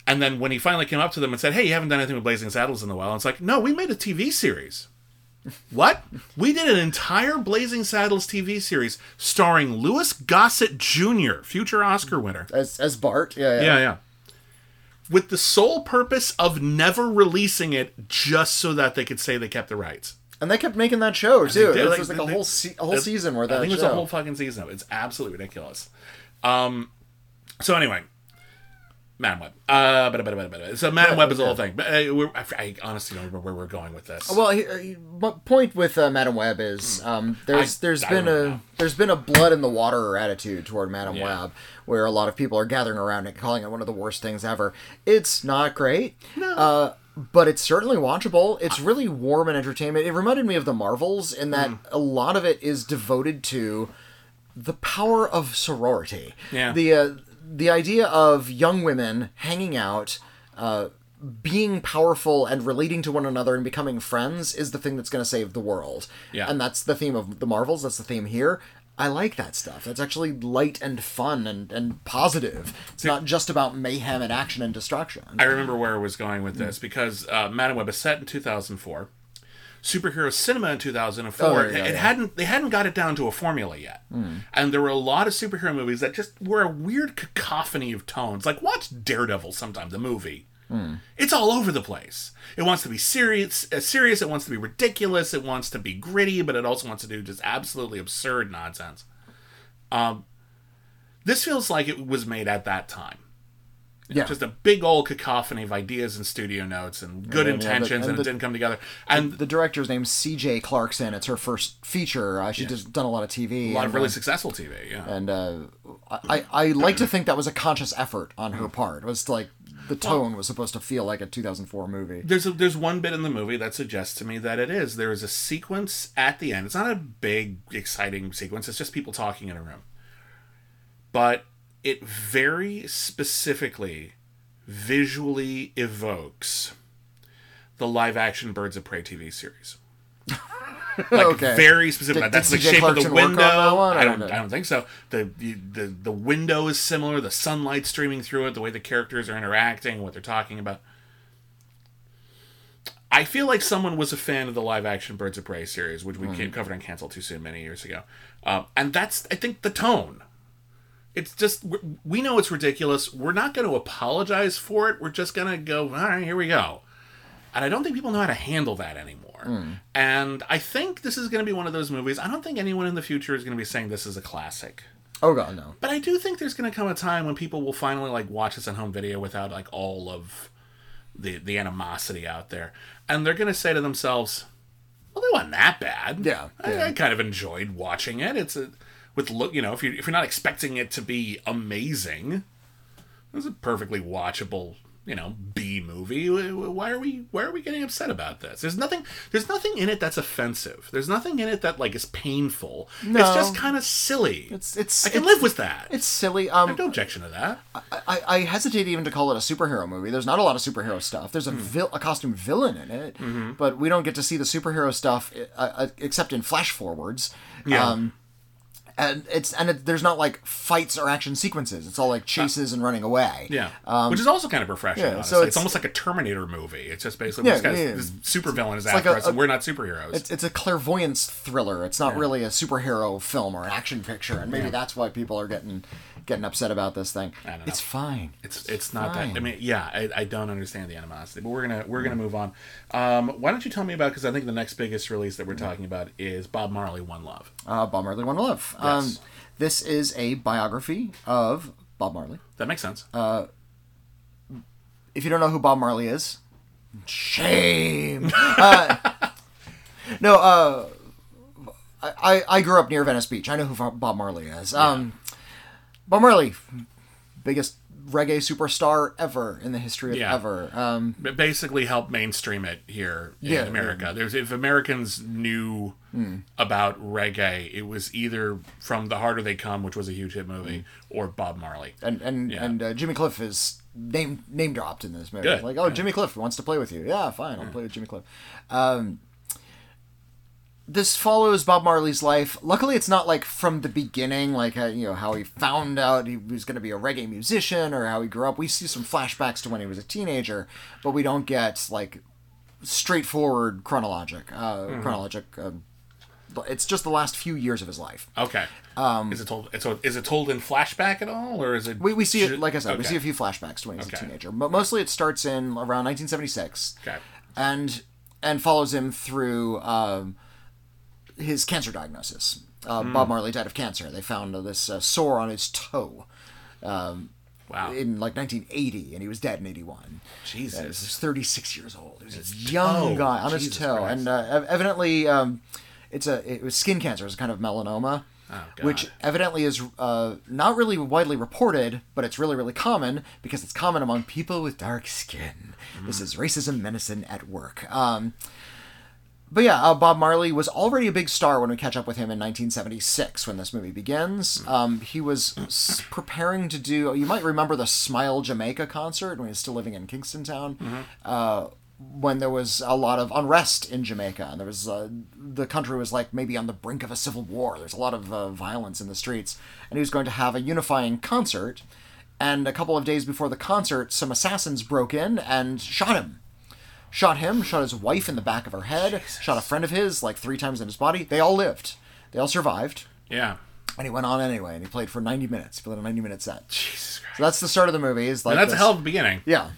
And then when he finally came up to them and said, hey, you haven't done anything with Blazing Saddles in a while. And it's like, no, we made a T V series. What? We did an entire Blazing Saddles T V series starring Louis Gossett Junior, future Oscar winner. As as Bart? Yeah, yeah. Yeah, yeah. With the sole purpose of never releasing it just so that they could say they kept the rights. And they kept making that show, too. It was like, like a whole se- a whole season where that show. I think it was show. a whole fucking season of it. It's absolutely ridiculous. Um, so anyway, Madame Web. Uh, but, but, but, but, so Madame yeah, Web is the whole thing. But uh, we're, I, I honestly don't remember where we're going with this. Well, my point with uh, Madame Web is um, there's I, there's I been a know. there's been a blood in the water attitude toward Madame yeah. Web, where a lot of people are gathering around and calling it one of the worst things ever. It's not great. No. Uh, But it's certainly watchable. It's really warm and entertainment. It reminded me of the Marvels in that mm. a lot of it is devoted to the power of sorority. Yeah. The uh, the idea of young women hanging out, uh, being powerful and relating to one another and becoming friends is the thing that's going to save the world. Yeah. And that's the theme of the Marvels. That's the theme here. I like that stuff. That's actually light and fun and, and positive. It's not just about mayhem and action and destruction. I remember where I was going with this, because uh, Madame Web is set in two thousand four. Superhero cinema in two thousand four. Oh, yeah, it yeah. hadn't they hadn't got it down to a formula yet. Mm. And there were a lot of superhero movies that just were a weird cacophony of tones. Like, watch Daredevil sometime, the movie. Mm. It's all over the place. It wants to be serious, uh, serious. It wants to be ridiculous. It wants to be gritty, but it also wants to do just absolutely absurd nonsense. Um, this feels like it was made at that time. Yeah, it's just a big old cacophony of ideas and studio notes and good yeah, intentions, yeah, the, and, and the, it didn't come together. And the, the director's name's C J Clarkson. It's her first feature. Uh, she's yeah. just done a lot of T V, a lot and, of really uh, successful T V. Yeah, and uh, I I like to think that was a conscious effort on her part. It was like the tone well, was supposed to feel like a two thousand four movie. There's a, there's one bit in the movie that suggests to me that it is. There is a sequence at the end. It's not a big exciting sequence. It's just people talking in a room, but it very specifically visually evokes the live-action Birds of Prey T V series. Like, okay. very specific. Did, That's did the shape Clarkson of the window. On I don't. I don't think so. The, the the window is similar. The sunlight streaming through it. The way the characters are interacting. What they're talking about. I feel like someone was a fan of the live-action Birds of Prey series, which we mm. covered on Cancel Too Soon many years ago. Um, and that's, I think, the tone. It's just, we know it's ridiculous. We're not going to apologize for it. We're just going to go, all right, here we go. And I don't think people know how to handle that anymore. Mm. And I think this is going to be one of those movies. I don't think anyone in the future is going to be saying this is a classic. Oh, God, no. But I do think there's going to come a time when people will finally, like, watch this on home video without, like, all of the, the animosity out there. And they're going to say to themselves, well, they wasn't that bad. Yeah. I, yeah. I kind of enjoyed watching it. It's a... With look, you know, if you're if you're not expecting it to be amazing, it was a perfectly watchable, you know, B movie. Why are we why are we getting upset about this? There's nothing there's nothing in it that's offensive. There's nothing in it that like is painful. No. It's just kind of silly. It's it's I can it's, live with that. It's silly. Um, I have no objection to that. I, I, I hesitate even to call it a superhero movie. There's not a lot of superhero stuff. There's a mm. vil, a costume villain in it, mm-hmm. but we don't get to see the superhero stuff uh, except in flash forwards. Yeah. Um, And it's and it, there's not like fights or action sequences. It's all like chases and running away. Yeah, um, which is also kind of refreshing. Yeah, honestly. So it's, it's almost like a Terminator movie. It's just basically yeah, this, guy's, yeah, this supervillain is after like a, us, and we're not superheroes. It's, it's a clairvoyance thriller. It's not yeah. really a superhero film or an action picture, and maybe yeah. that's why people are getting getting upset about this thing. I don't know. It's fine. It's it's, it's not fine. that. I mean, yeah, I, I don't understand the animosity, but we're gonna we're gonna move on. Um, why don't you tell me about? Because I think the next biggest release that we're talking about is Bob Marley: One Love. Uh, Bob Marley: One Love. Um, yes. This is a biography of Bob Marley. That makes sense. Uh, if you don't know who Bob Marley is, shame. uh, no, uh, I, I grew up near Venice Beach. I know who Bob Marley is. Yeah. Um, Bob Marley, biggest reggae superstar ever in the history of yeah. ever. Um, it basically helped mainstream it here in yeah, America. Yeah. There's if Americans knew mm. about reggae, it was either from The Harder They Come, which was a huge hit movie, mm. or Bob Marley. And and yeah. and uh, Jimmy Cliff is name name dropped in this movie. Good. Like, oh, yeah. Jimmy Cliff wants to play with you. Yeah, fine, I'll yeah. play with Jimmy Cliff. Um, This follows Bob Marley's life. Luckily, it's not like from the beginning, like uh, you know how he found out he was going to be a reggae musician or how he grew up. We see some flashbacks to when he was a teenager, but we don't get like straightforward chronologic. Uh, mm-hmm. Chronologic. Uh, it's just the last few years of his life. Okay. Um, is it told? So is it told in flashback at all, or is it? We we see it like I said. Okay. We see a few flashbacks to when he was okay. a teenager, but mostly it starts in around nineteen seventy-six. Okay. And and follows him through. Um, his cancer diagnosis. Uh, mm. Bob Marley died of cancer. They found uh, this uh, sore on his toe um, wow. in like nineteen eighty, and he was dead in eighty-one. Jesus. Uh, he was thirty-six years old. He was his a young toe. guy on Jesus his toe. Christ. And uh, evidently, um, it's a it was skin cancer. It was a kind of melanoma, oh, which evidently is uh, not really widely reported, but it's really, really common because it's common among people with dark skin. Mm. This is racism medicine at work. Um But yeah, uh, Bob Marley was already a big star when we catch up with him in nineteen seventy-six when this movie begins. Um, he was s- preparing to do, you might remember the Smile Jamaica concert when he was still living in Kingston Town, mm-hmm. uh, when there was a lot of unrest in Jamaica. And there was, uh, the country was like maybe on the brink of a civil war. There's a lot of uh, violence in the streets. And he was going to have a unifying concert. And a couple of days before the concert, some assassins broke in and shot him. Shot him, shot his wife in the back of her head, Jesus. Shot a friend of his like three times in his body. They all lived. They all survived. Yeah. And he went on anyway, and he played for ninety minutes. He played a ninety-minute set. Jesus Christ. So that's the start of the movie. Is like and that's this. a hell of a beginning. Yeah.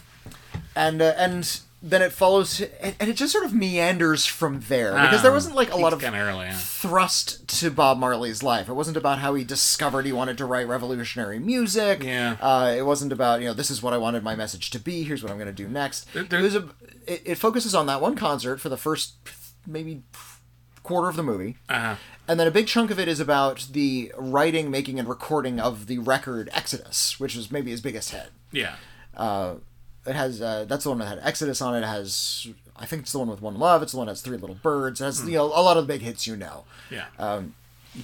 And uh, and then it follows, and it just sort of meanders from there. Because um, there wasn't like a lot of early, yeah. thrust to Bob Marley's life. It wasn't about how he discovered he wanted to write revolutionary music. Yeah. Uh, it wasn't about, you know, this is what I wanted my message to be. Here's what I'm going to do next. There, there, it was a... It focuses on that one concert for the first maybe quarter of the movie. Uh-huh. And then a big chunk of it is about the writing, making, and recording of the record Exodus, which was maybe his biggest hit. Yeah. Uh, it has, uh, that's the one that had Exodus on it. It has, I think it's the one with One Love. It's the one that has Three Little Birds. It has mm. you know, a lot of the big hits you know. Yeah. Um,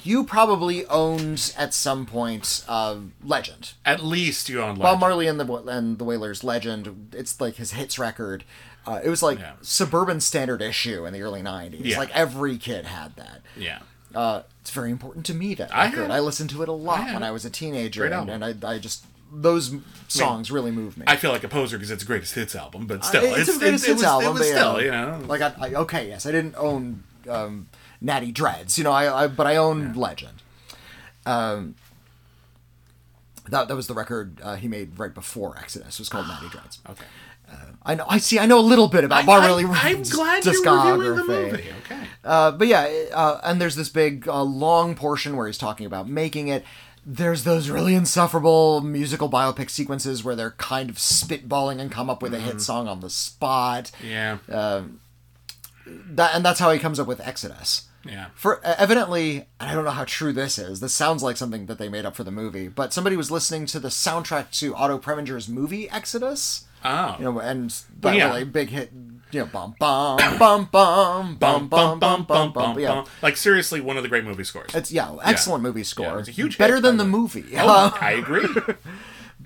you probably owned at some point uh, Legend. At least you owned Legend. Bob Marley and the, and the Wailers' Legend. It's like his hits record. Uh, it was like yeah. Suburban standard issue in the early nineties. Yeah. Like every kid had that. Yeah. Uh, it's very important to me, that record. I, I listened to it a lot I when I was a teenager. And, and I, I just, those songs I mean, really moved me. I feel like a poser because it's a greatest hits album, but still. Uh, it's, it's a greatest it, hits it was, album. It was but, still, you know. Like, I, I, okay, yes, I didn't own um, Natty Dreads, you know, I, I but I owned yeah. Legend. Um, that, that was the record uh, he made right before Exodus. It was called Natty Dreads. Okay. Uh, I know. I see. I know a little bit about Marley. I'm glad you're reviewing the movie. Okay. Uh, but yeah, uh, and there's this big uh, long portion where he's talking about making it. There's those really insufferable musical biopic sequences where they're kind of spitballing and come up with mm-hmm. a hit song on the spot. Yeah. Uh, that and that's how he comes up with Exodus. Yeah. For uh, evidently, and I don't know how true this is. This sounds like something that they made up for the movie, but somebody was listening to the soundtrack to Otto Preminger's movie Exodus. Oh. You know, and that yeah. really big hit, you know, bum bum bum bum bum bum bum bum bum. Yeah. Like seriously, one of the great movie scores. It's yeah, excellent yeah. movie score. Yeah, it's a huge better hit, than the movie. Oh, uh, I agree.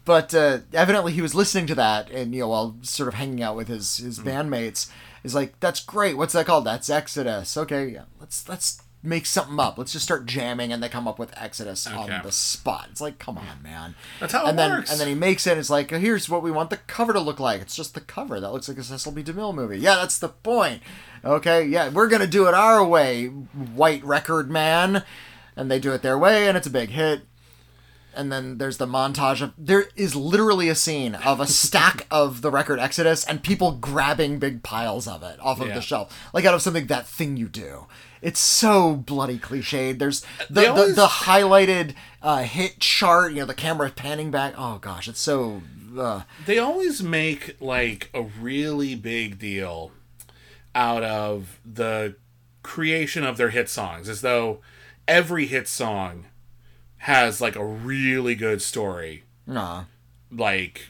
But uh, evidently, he was listening to that, and you know, while sort of hanging out with his his mm-hmm. bandmates. He's like, that's great. What's that called? That's Exodus. Okay, yeah. Let's let's make something up. Let's just start jamming, and they come up with Exodus okay. on the spot. It's like, come on, man. That's how and it then, works. And then he makes it, and it's like, here's what we want the cover to look like. It's just the cover. That looks like a Cecil B. DeMille movie. Yeah, that's the point. Okay, yeah, we're going to do it our way, white record man. And they do it their way, and it's a big hit. And then there's the montage of... There is literally a scene of a stack of the record Exodus and people grabbing big piles of it off of yeah. the shelf. Like out of something, that thing you do. It's so bloody cliched. There's the, the, always... the highlighted uh, hit chart, you know, the camera panning back. Oh, gosh, it's so... Uh... They always make, like, a really big deal out of the... creation of their hit songs, as though every hit song has like a really good story. Nah. Like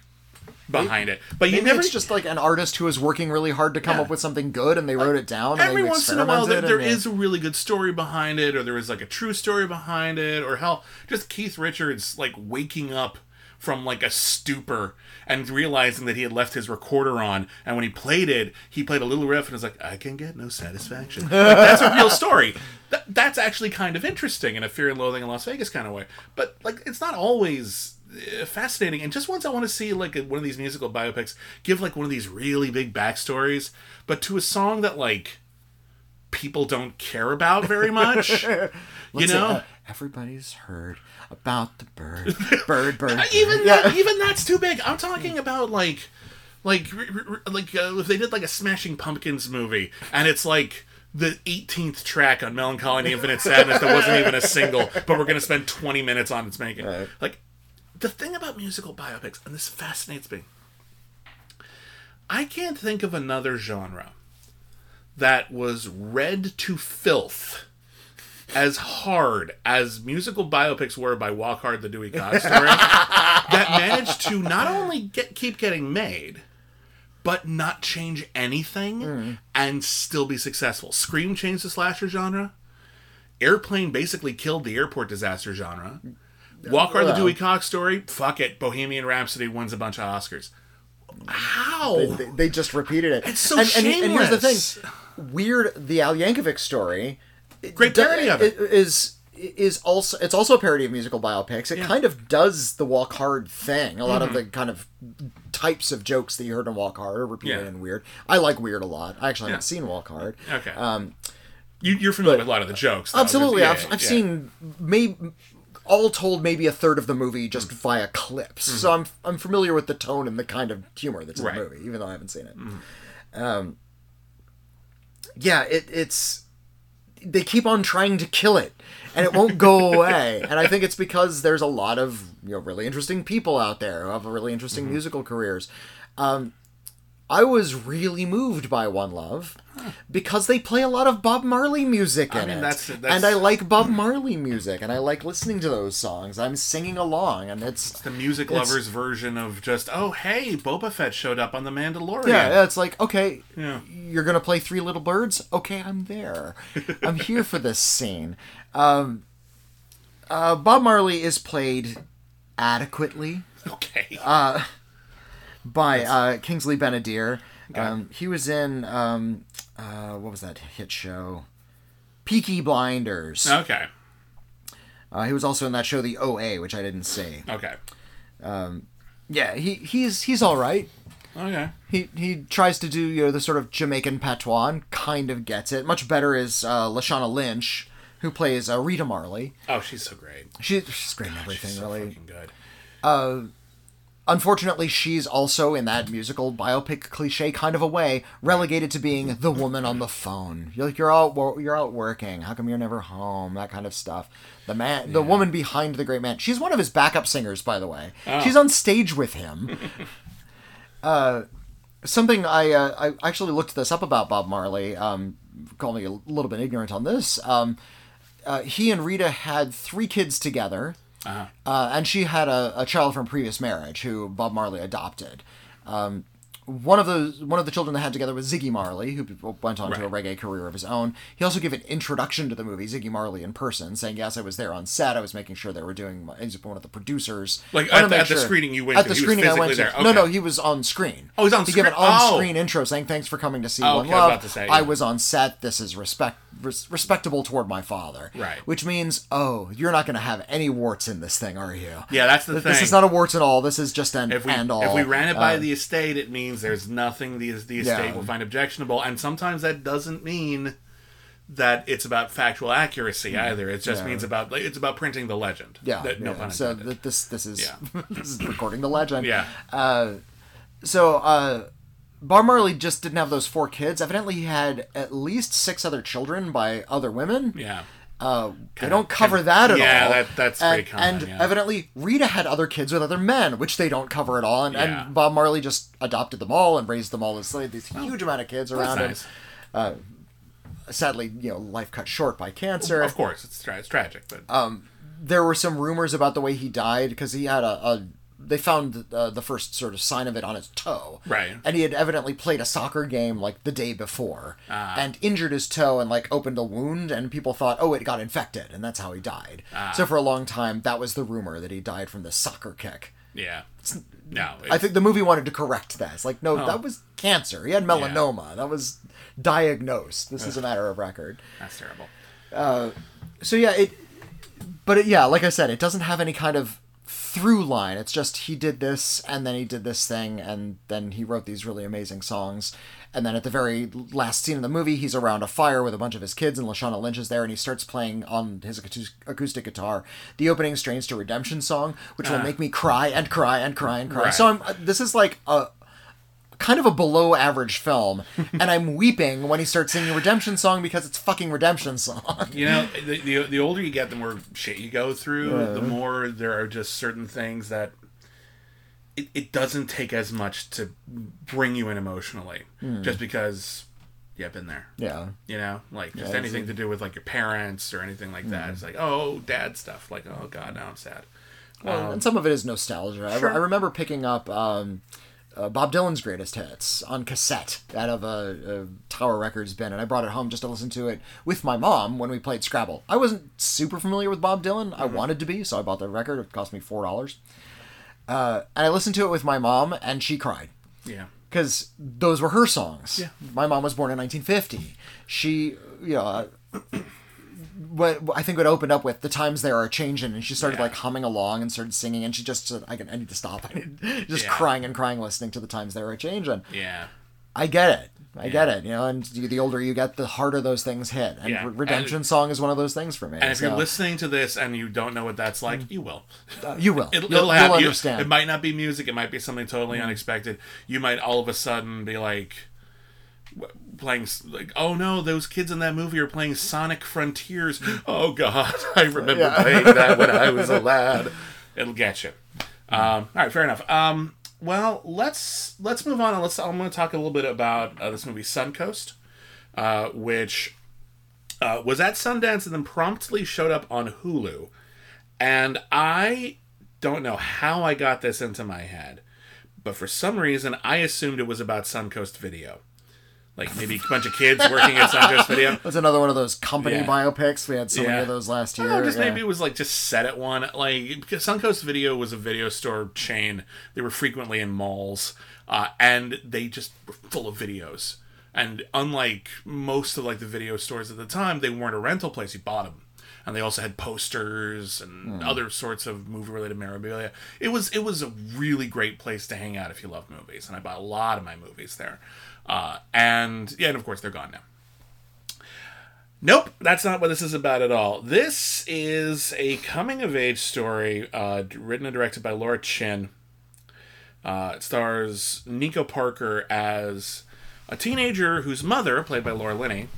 behind maybe, it. But you never, it's just like an artist who is working really hard to come yeah. up with something good and they wrote like, it down. And every once in a while there, there is a really good story behind it, or there is like a true story behind it, or hell, just Keith Richards like waking up from like a stupor and realizing that he had left his recorder on, and when he played it, he played a little riff and was like, I can get no satisfaction. Like, that's a real story. Th- that's actually kind of interesting in a Fear and Loathing in Las Vegas kind of way. But like, it's not always fascinating. And just once I want to see like a, one of these musical biopics give like one of these really big backstories, but to a song that like people don't care about very much. You know? Uh, everybody's heard about the bird. Bird, bird, bird. Even, yeah. that, even that's too big. I'm talking about like, like, like uh, if they did like a Smashing Pumpkins movie and it's like the eighteenth track on Melancholy and Infinite Sadness that wasn't even a single, but we're going to spend twenty minutes on its making. Right. Like, the thing about musical biopics, and this fascinates me, I can't think of another genre that was read to filth as hard as musical biopics were by Walk Hard, the Dewey Cox Story, that managed to not only get keep getting made, but not change anything mm. and still be successful. Scream changed the slasher genre. Airplane basically killed the airport disaster genre. Walk Hard, the Dewey Cox Story, fuck it, Bohemian Rhapsody wins a bunch of Oscars. How? They, they, they just repeated it. It's so and, shameless. And, and here's the thing. Weird, the Al Yankovic story, great parody of it, is is also it's also a parody of musical biopics. It yeah. kind of does the Walk Hard thing. A lot mm-hmm. of the kind of types of jokes that you heard in Walk Hard are repeated yeah. in Weird. I like Weird a lot. I actually yeah. haven't seen Walk Hard. Okay, um, you, you're familiar but, with a lot of the jokes. Though. Absolutely, yeah, I've, yeah. I've seen maybe. All told, maybe a third of the movie just mm-hmm. via clips. Mm-hmm. So I'm I'm familiar with the tone and the kind of humor that's in right. the movie, even though I haven't seen it. Mm-hmm. Um, yeah, it it's they keep on trying to kill it, and it won't go away. And I think it's because there's a lot of you know really interesting people out there who have really interesting mm-hmm. musical careers. Um, I was really moved by One Love because they play a lot of Bob Marley music in I mean, it. That's, that's... And I like Bob Marley music, and I like listening to those songs. I'm singing along, and it's... It's the music it's... lover's version of just, oh, hey, Boba Fett showed up on The Mandalorian. Yeah, it's like, okay, yeah. you're going to play Three Little Birds? Okay, I'm there. I'm here for this scene. Um, uh, Bob Marley is played adequately. Okay. Uh... By uh, Kingsley Benadir. Um, he was in, um, uh, what was that hit show? Peaky Blinders. Okay. Uh, he was also in that show, The O A, which I didn't see. Okay. Um, yeah, he he's he's all right. Okay. He he tries to do you know the sort of Jamaican patois and kind of gets it. Much better is uh, Lashana Lynch, who plays uh, Rita Marley. Oh, she's so great. She, she's great in everything, she's so really. Fucking good. Uh, Unfortunately, she's also, in that musical biopic cliche kind of a way, relegated to being the woman on the phone. You're like, you're out, you're out working. How come you're never home? That kind of stuff. The man, yeah. the woman behind the great man. She's one of his backup singers, by the way. Oh. She's on stage with him. uh, something I uh, I actually looked this up about Bob Marley. Um, call me a little bit ignorant on this. Um, uh, he and Rita had three kids together. Uh-huh. Uh, and she had a, a child from a previous marriage who Bob Marley adopted. Um, one of the one of the children they had together was Ziggy Marley, who went on right. to a reggae career of his own. He also gave an introduction to the movie, Ziggy Marley in person, saying, yes, I was there on set. I was making sure they were doing my, he's one of the producers. Like at, the, at sure. the screening you went at to? At the he screening was I went to. There. Okay. No, no, he was on screen. Oh, he was on he screen? He gave an on-screen oh. intro saying, thanks for coming to see oh, One okay, Love. I, was, about to say, yeah. I was on set. This is respect. respectable toward my father. Right. Which means, oh, you're not going to have any warts in this thing, are you? Yeah, that's the this thing. This is not a warts at all. This is just an if we, and all. If we ran it by um, the estate, it means there's nothing the, the estate yeah. will find objectionable. And sometimes that doesn't mean that it's about factual accuracy yeah. either. It just yeah. means about it's about printing the legend. Yeah. That, no yeah. pun intended. So th- this, this, is, yeah. this is recording the legend. Yeah. Uh, so... Uh, Bob Marley just didn't have those four kids. Evidently, he had at least six other children by other women. Yeah. Uh, they don't cover that at yeah, all. Yeah, that, that's and, pretty common. And yeah. evidently, Rita had other kids with other men, which they don't cover at all. And, yeah. and Bob Marley just adopted them all and raised them all as like, these huge amount of kids around him. Nice. Uh, sadly, you know, life cut short by cancer. Of course, it's, tra- it's tragic. But um, there were some rumors about the way he died, because he had a, a they found uh, the first sort of sign of it on his toe. Right. And he had evidently played a soccer game, like, the day before. Uh, and injured his toe and, like, opened a wound, and people thought, oh, it got infected, and that's how he died. Uh, so for a long time, that was the rumor, that he died from the soccer kick. Yeah. It's, no. It's... I think the movie wanted to correct that. It's like, no, oh. that was cancer. He had melanoma. Yeah. That was diagnosed. This Ugh. is a matter of record. That's terrible. Uh, so, yeah, it... But, it, yeah, like I said, it doesn't have any kind of through line. It's just he did this, and then he did this thing, and then he wrote these really amazing songs. And then at the very last scene of the movie, he's around a fire with a bunch of his kids, and Lashana Lynch is there, and he starts playing on his acoustic guitar the opening Strains to Redemption song, which uh, will make me cry and cry and cry and cry. Right. So I'm, this is like a kind of a below average film, and I'm weeping when he starts singing Redemption song, because it's fucking Redemption song. You know, the the, the older you get, the more shit you go through, yeah. the more there are just certain things that it, it doesn't take as much to bring you in emotionally, mm. just because you've yeah, been there. Yeah. You know, like just yeah, anything to do with like your parents or anything like that. Mm. It's like, oh, dad stuff. Like, oh God, now I'm sad. Well, um, and some of it is nostalgia. Sure. I, I remember picking up, um, Uh, Bob Dylan's Greatest Hits on cassette out of a, a Tower Records bin, and I brought it home just to listen to it with my mom when we played Scrabble. I wasn't super familiar with Bob Dylan. Mm-hmm. I wanted to be, so I bought the record. It cost me four dollars. Uh, and I listened to it with my mom, and she cried. Yeah. Because those were her songs. Yeah. My mom was born in nineteen fifty. She, you know... What I think what opened up with the times there are changing, and she started yeah. like humming along and started singing, and she just said, I can I need to stop. I need just yeah. crying and crying listening to the times there are changing. Yeah. I get it. I yeah. get it. You know, and the older you get, the harder those things hit. And yeah. Redemption and, song is one of those things for me. And if so. You're listening to this and you don't know what that's like, mm. you will. Uh, you will. It, it'll you'll, you'll understand. You, it might not be music. It might be something totally mm. unexpected. You might all of a sudden be like... playing like oh no those kids in that movie are playing Sonic Frontiers. Oh God, I remember yeah. playing that when I was a lad. It'll get you. Um, alright, fair enough. Um, well, let's let's move on and let's I'm going to talk a little bit about uh, this movie Suncoast, uh, which uh, was at Sundance and then promptly showed up on Hulu, and I don't know how I got this into my head, but for some reason I assumed it was about Suncoast Video. Like, maybe a bunch of kids working at Suncoast Video. That's another one of those company yeah. biopics. We had so yeah. many of those last year. I don't know, just yeah. maybe it was, like, just set at one. Like, because Suncoast Video was a video store chain. They were frequently in malls. Uh, and they just were full of videos. And unlike most of, like, the video stores at the time, they weren't a rental place. You bought them. And they also had posters and mm. other sorts of movie-related memorabilia. It was, it was a really great place to hang out if you love movies. And I bought a lot of my movies there. Uh, and, yeah, and of course, they're gone now. Nope, that's not what this is about at all. This is a coming-of-age story uh, written and directed by Laura Chin. Uh, it stars Nico Parker as a teenager whose mother, played by Laura Linney,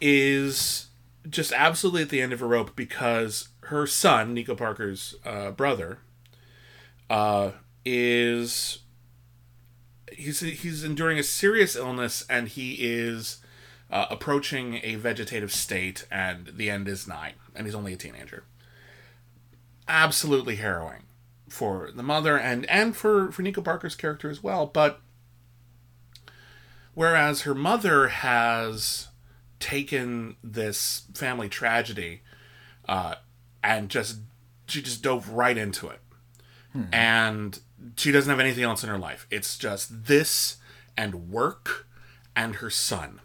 is just absolutely at the end of her rope because her son, Nico Parker's uh, brother, uh, is... He's he's enduring a serious illness, and he is uh, approaching a vegetative state, and the end is nigh, and he's only a teenager. Absolutely harrowing for the mother and, and for, for Nico Parker's character as well, but whereas her mother has taken this family tragedy uh, and just she just dove right into it. Hmm. And she doesn't have anything else in her life. It's just this and work and her son.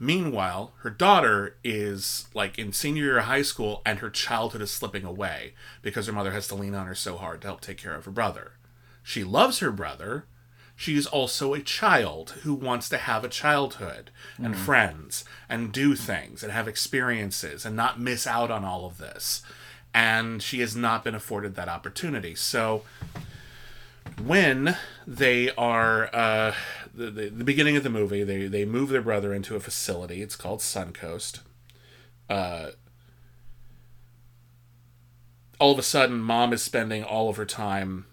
Meanwhile, her daughter is like in senior year of high school, and her childhood is slipping away because her mother has to lean on her so hard to help take care of her brother. She loves her brother. She is also a child who wants to have a childhood and mm-hmm. friends and do things and have experiences and not miss out on all of this. And she has not been afforded that opportunity. So... when they are, uh, the, the, the beginning of the movie, they, they move their brother into a facility. It's called Suncoast. Uh, all of a sudden, mom is spending all of her time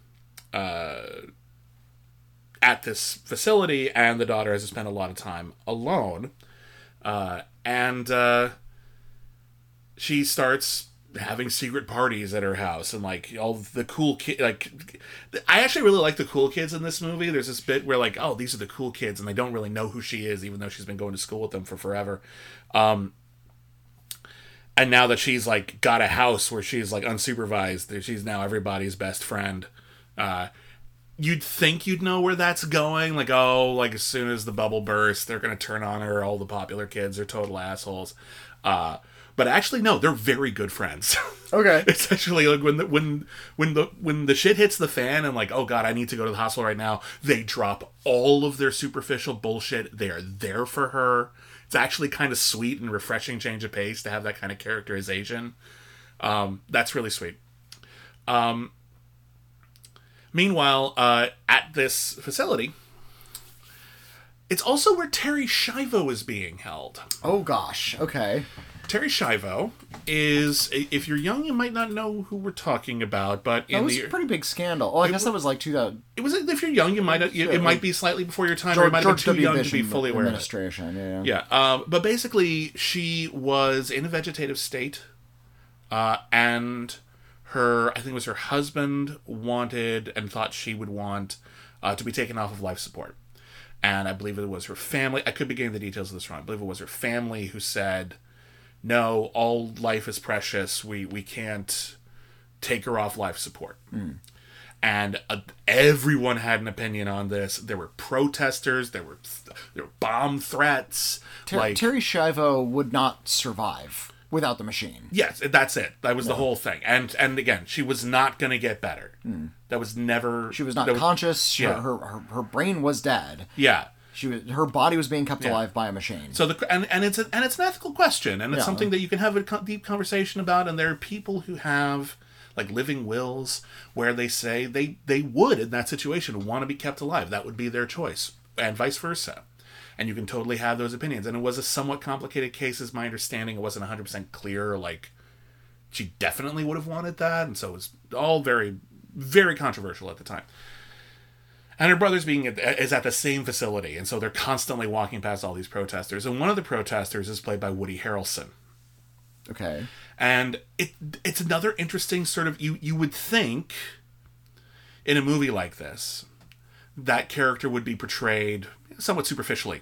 uh, at this facility, and the daughter has to spend a lot of time alone. Uh, and uh, she starts having secret parties at her house, and like all the cool kids. Like, I actually really like the cool kids in this movie. There's this bit where like, oh, these are the cool kids, and they don't really know who she is, even though she's been going to school with them for forever. Um, and now that she's like got a house where she's like unsupervised, she's now everybody's best friend. Uh, you'd think you'd know where that's going. Like, oh, like as soon as the bubble bursts, they're gonna turn on her. All the popular kids are total assholes. Uh, But actually, no, they're very good friends. Okay. It's actually like when the, when when the when the shit hits the fan and like, oh god, I need to go to the hospital right now. They drop all of their superficial bullshit. They are there for her. It's actually kind of sweet and refreshing change of pace to have that kind of characterization. Um, that's really sweet. Um, meanwhile, uh, at this facility, it's also where Terri Schiavo is being held. Oh gosh. Okay. Terri Schiavo is, if you're young, you might not know who we're talking about, but in that was the, a pretty big scandal. Oh, I guess w- that was like two thousand. It was, if you're young, you might not, you, it might be slightly before your time, George, or it might George have been too young to be fully aware of it. Administration, yeah. Yeah, yeah. Um, but basically, she was in a vegetative state, uh, and her, I think it was her husband, wanted and thought she would want uh, to be taken off of life support. And I believe it was her family, I could be getting the details of this wrong, I believe it was her family who said, no, all life is precious. We we can't take her off life support. Mm. And uh, everyone had an opinion on this. There were protesters. There were th- there were bomb threats. Ter- like, Terri Schiavo would not survive without the machine. Yes, that's it. That was no. the whole thing. And and again, she was not going to get better. Mm. That was never. She was not was, conscious. She, yeah. her, her her brain was dead. Yeah. She was, her body was being kept yeah. alive by a machine. So the and, and it's a, and it's an ethical question, and it's yeah. something that you can have a co- deep conversation about. And there are people who have like living wills where they say they they would in that situation want to be kept alive. That would be their choice, and vice versa. And you can totally have those opinions. And it was a somewhat complicated case, is my understanding. It wasn't one hundred percent clear. Like she definitely would have wanted that, and so it was all very very controversial at the time. And her brother's being is at the same facility, and so they're constantly walking past all these protesters. And one of the protesters is played by Woody Harrelson. Okay. And it it's another interesting sort of you you would think in a movie like this that character would be portrayed somewhat superficially.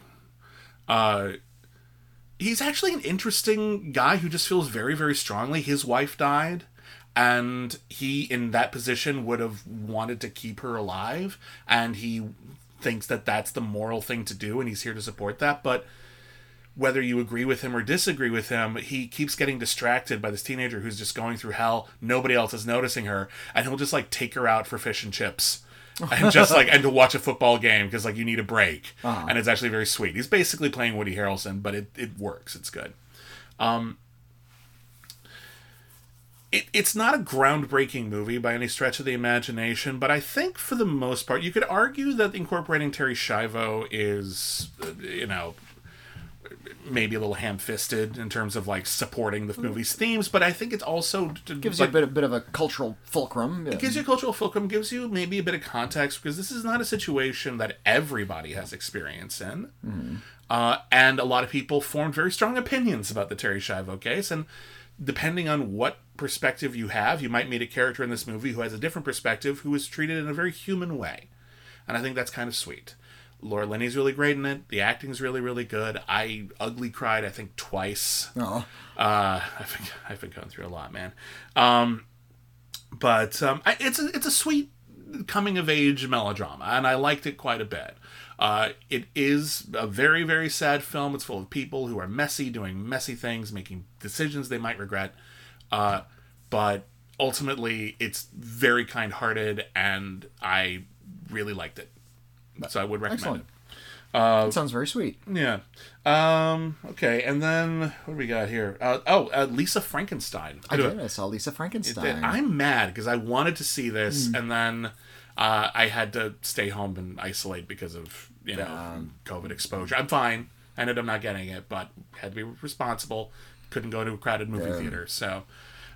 Uh, he's actually an interesting guy who just feels very very strongly. His wife died. And he, in that position, would have wanted to keep her alive. And he thinks that that's the moral thing to do, and he's here to support that. But whether you agree with him or disagree with him, he keeps getting distracted by this teenager who's just going through hell. Nobody else is noticing her. And he'll just, like, take her out for fish and chips. And just, like, and to watch a football game because, like, you need a break. Uh-huh. And it's actually very sweet. He's basically playing Woody Harrelson, but it, it works. It's good. Um... It, it's not a groundbreaking movie by any stretch of the imagination, but I think for the most part, you could argue that incorporating Terri Schiavo is, you know, maybe a little ham-fisted in terms of like supporting the movie's themes, but I think it's also it gives like, you a bit, a bit of a cultural fulcrum. It gives you a cultural fulcrum, gives you maybe a bit of context because this is not a situation that everybody has experience in, mm. uh, and a lot of people formed very strong opinions about the Terri Schiavo case, and depending on what perspective you have, you might meet a character in this movie who has a different perspective, who is treated in a very human way. And I think that's kind of sweet. Laura Linney's really great in it. The acting's really, really good. I ugly cried, I think, twice. Oh. Uh, I've, been, I've been going through a lot, man. Um, but um, I, it's, a, it's a sweet coming-of-age melodrama, and I liked it quite a bit. Uh, it is a very, very sad film. It's full of people who are messy, doing messy things, making decisions they might regret. Uh, but ultimately, it's very kind-hearted, and I really liked it. So I would recommend Excellent. it. Uh, that sounds very sweet. Yeah. Um, okay, and then what do we got here? Uh, oh, uh, Lisa Frankenstein. I, I did. I saw Lisa Frankenstein. It, it, I'm mad because I wanted to see this, mm. and then uh, I had to stay home and isolate because of you know um, COVID exposure. I'm fine. I ended up not getting it, but had to be responsible. Couldn't go to a crowded movie yeah. theater, so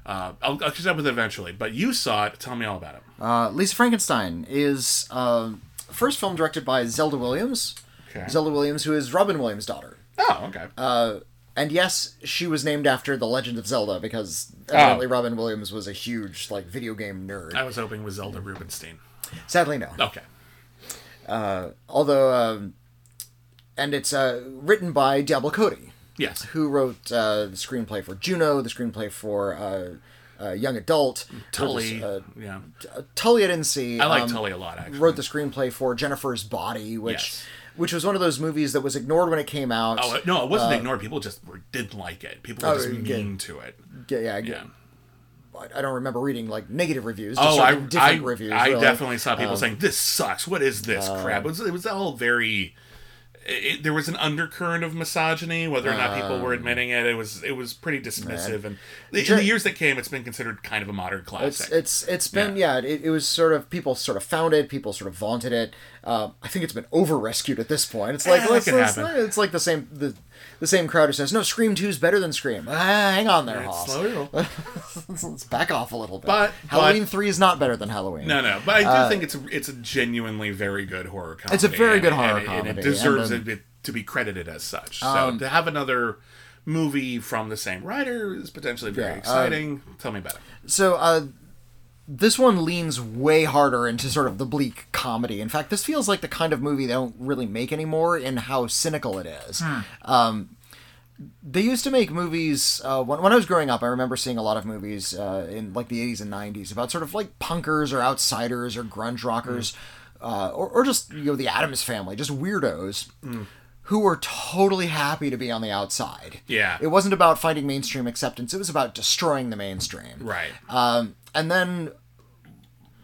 uh, I'll, I'll catch up with it eventually. But you saw it. Tell me all about it. Uh, Lisa Frankenstein is uh, first film directed by Zelda Williams. Okay. Zelda Williams, who is Robin Williams' daughter. Oh, okay. Uh, and yes, she was named after The Legend of Zelda because evidently oh. Robin Williams was a huge like video game nerd. I was hoping with Zelda Rubinstein. Sadly, no. Okay. Uh, although, um, and it's uh, written by Diablo Cody. Yes. Who wrote uh, the screenplay for Juno, the screenplay for uh, uh, Young Adult. Tully. Uh, yeah. Tully I didn't see. I like um, Tully a lot, actually. Wrote the screenplay for Jennifer's Body, which yes. which was one of those movies that was ignored when it came out. Oh, no, it wasn't uh, ignored. People just were, didn't like it. People were oh, just mean get, to it. Get, yeah, get, yeah. I don't remember reading like negative reviews. Just oh, I, different I, reviews, I really. definitely saw people um, saying, this sucks. What is this uh, crap? It was, it was all very... It, there was an undercurrent of misogyny, whether or not people were admitting it. It was it was pretty dismissive, man. and in the years that came, it's been considered kind of a modern classic. It's it's, it's been yeah. yeah it, it was sort of people sort of found it, people sort of vaunted it. Uh, I think it's been over rescued at this point. It's like eh, let's, let's, let's, it's like the same the the same crowd who says no, Scream two is better than Scream. Ah, hang on there, Hoss. let's, let's back off a little bit. But Halloween but, three is not better than Halloween. No, no, but I do uh, think it's a, it's a genuinely very good horror comedy. It's a very and, good horror and, comedy, and it deserves. And It, to be credited as such. So um, to have another movie from the same writer is potentially very yeah, exciting. Uh, Tell me about it. So uh, this one leans way harder into sort of the bleak comedy. In fact, this feels like the kind of movie they don't really make anymore in how cynical it is. Hmm. Um, they used to make movies, uh, when, when I was growing up, I remember seeing a lot of movies uh, in like the eighties and nineties about sort of like punkers or outsiders or grunge rockers. Hmm. Uh, or, or just, you know, the Addams Family, just weirdos mm. who were totally happy to be on the outside. Yeah. It wasn't about finding mainstream acceptance. It was about destroying the mainstream. Right. Um, and then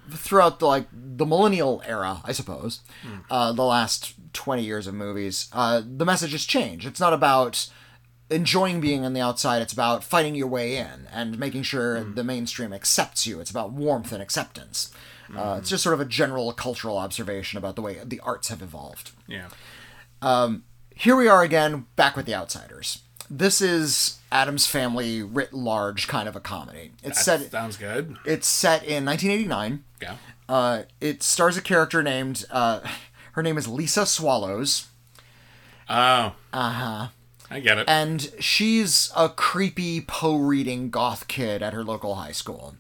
throughout the, like, the millennial era, I suppose, mm. uh, the last twenty years of movies, uh, the message has changed. It's not about enjoying being on the outside. It's about fighting your way in and making sure mm. the mainstream accepts you. It's about warmth and acceptance. Uh, it's just sort of a general cultural observation about the way the arts have evolved. Yeah. Um, here we are again, back with the outsiders. This is Addams Family writ large kind of a comedy. It's that set, sounds good. It's set in nineteen eighty-nine. Yeah. Uh, it stars a character named, uh, her name is Lisa Swallows. Oh. Uh-huh. I get it. And she's a creepy Poe-reading goth kid at her local high school.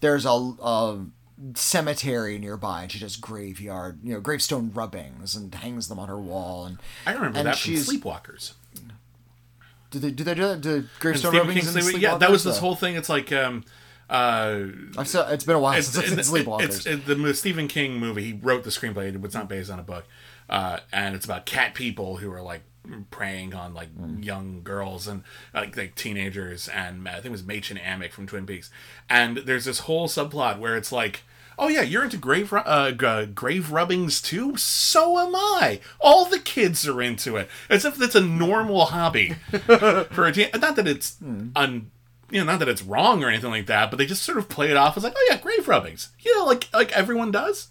There's a... a cemetery nearby, and she does graveyard, you know, gravestone rubbings and hangs them on her wall. And I remember and that from Sleepwalkers. Did they do they do that? Did gravestone rubbings King, and Sleepwalkers? Yeah, that was this whole thing. It's like, um, uh, I've saw, it's been a while it's, since I've seen Sleepwalkers. It's, it's, the Stephen King movie. He wrote the screenplay. It was not based on a book, uh, and it's about cat people who are like preying on like mm. young girls and like like teenagers. And I think it was Machen Amick from Twin Peaks. And there's this whole subplot where it's like, oh yeah, you're into grave uh, uh, grave rubbings too? So am I. All the kids are into it. As if that's a normal hobby for a teen. Not that it's mm. un, you know, not that it's wrong or anything like that, but they just sort of play it off as like, oh yeah, grave rubbings. You know, like like everyone does.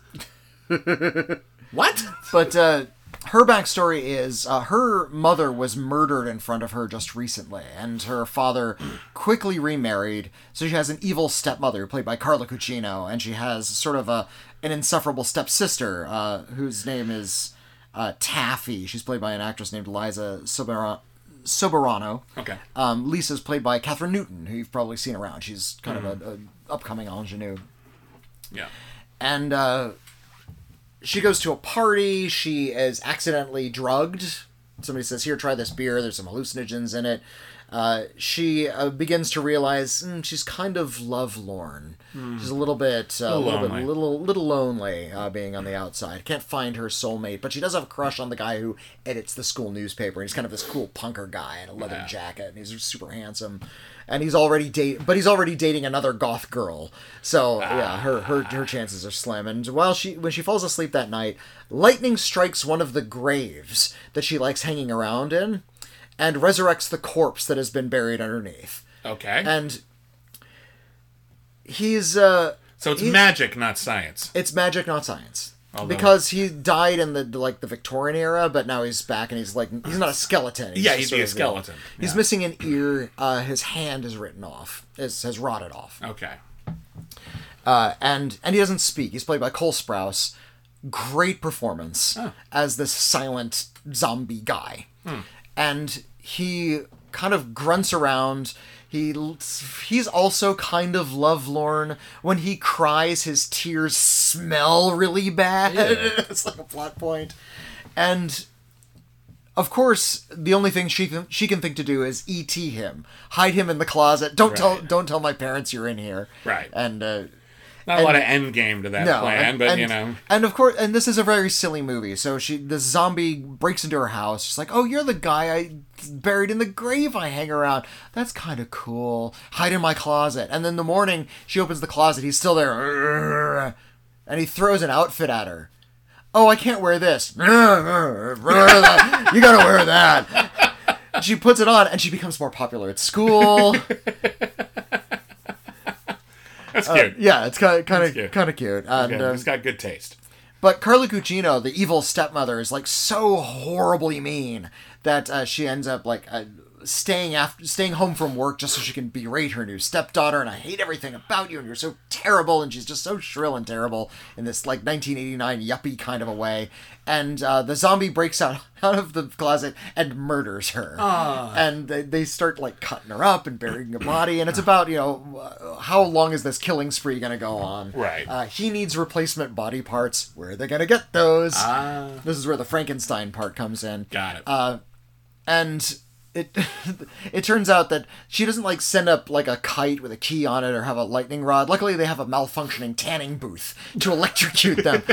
What? But uh, her backstory is uh, her mother was murdered in front of her just recently, and her father quickly remarried. So she has an evil stepmother played by Carla Gugino, and she has sort of a an insufferable stepsister uh, whose name is uh, Taffy. She's played by an actress named Liza Soberan- Soberano. Okay. Um, Lisa's played by Catherine Newton, who you've probably seen around. She's kind mm-hmm. of an upcoming ingenue. Yeah. And... Uh, she goes to a party, she is accidentally drugged. Somebody says, here, try this beer, there's some hallucinogens in it. Uh, she uh, begins to realize mm, she's kind of lovelorn. Mm. She's a little bit, uh, a little, little, bit little, little lonely uh, being on the outside. Can't find her soulmate, but she does have a crush on the guy who edits the school newspaper. He's kind of this cool punker guy in a leather yeah. jacket, and he's super handsome. And he's already date, but he's already dating another goth girl. So ah. yeah, her, her her chances are slim. And while she when she falls asleep that night, lightning strikes one of the graves that she likes hanging around in, and resurrects the corpse that has been buried underneath. Okay. And he's uh. So it's magic, not science. It's magic, not science. Although, because he died in the like the Victorian era, but now he's back and he's like he's not a skeleton. He's yeah, he'd be a skeleton. Like, yeah. He's missing an ear. Uh, his hand is written off. Is has rotted off. Okay. Uh, and and he doesn't speak. He's played by Cole Sprouse. Great performance oh. as this silent zombie guy. Hmm. And he kind of grunts around. He he's also kind of lovelorn. When he cries, his tears smell really bad. Yeah. It's like a plot point. And of course, the only thing she th- she can think to do is E T him, hide him in the closet. Don't right. tell don't tell my parents you're in here. Right. And uh, not and, a lot of end game to that no, plan, and, but and, you know. And of course, and this is a very silly movie. So she the zombie breaks into her house. She's like, "Oh, you're the guy I buried in the grave. I hang around. That's kind of cool. Hide in my closet." And then in the morning, she opens the closet. He's still there, and he throws an outfit at her. "Oh, I can't wear this." "You gotta wear that." She puts it on, and she becomes more popular at school. That's cute. Uh, yeah, it's kind of kind of kind of cute. And okay. um, it's got good taste. But Carla Gugino, the evil stepmother, is like so horribly mean that uh, she ends up like uh, staying after staying home from work just so she can berate her new stepdaughter. "And I hate everything about you. And you're so terrible." And she's just so shrill and terrible in this like nineteen eighty-nine yuppie kind of a way. And uh, the zombie breaks out out of the closet and murders her. Oh. And they, they start like cutting her up and burying her body. And it's about, you know, how long is this killing spree going to go on? Right. Uh, he needs replacement body parts. Where are they going to get those? Uh. This is where the Frankenstein part comes in. Got it. Uh, and it it turns out that she doesn't like send up like a kite with a key on it or have a lightning rod. Luckily, they have a malfunctioning tanning booth to electrocute them.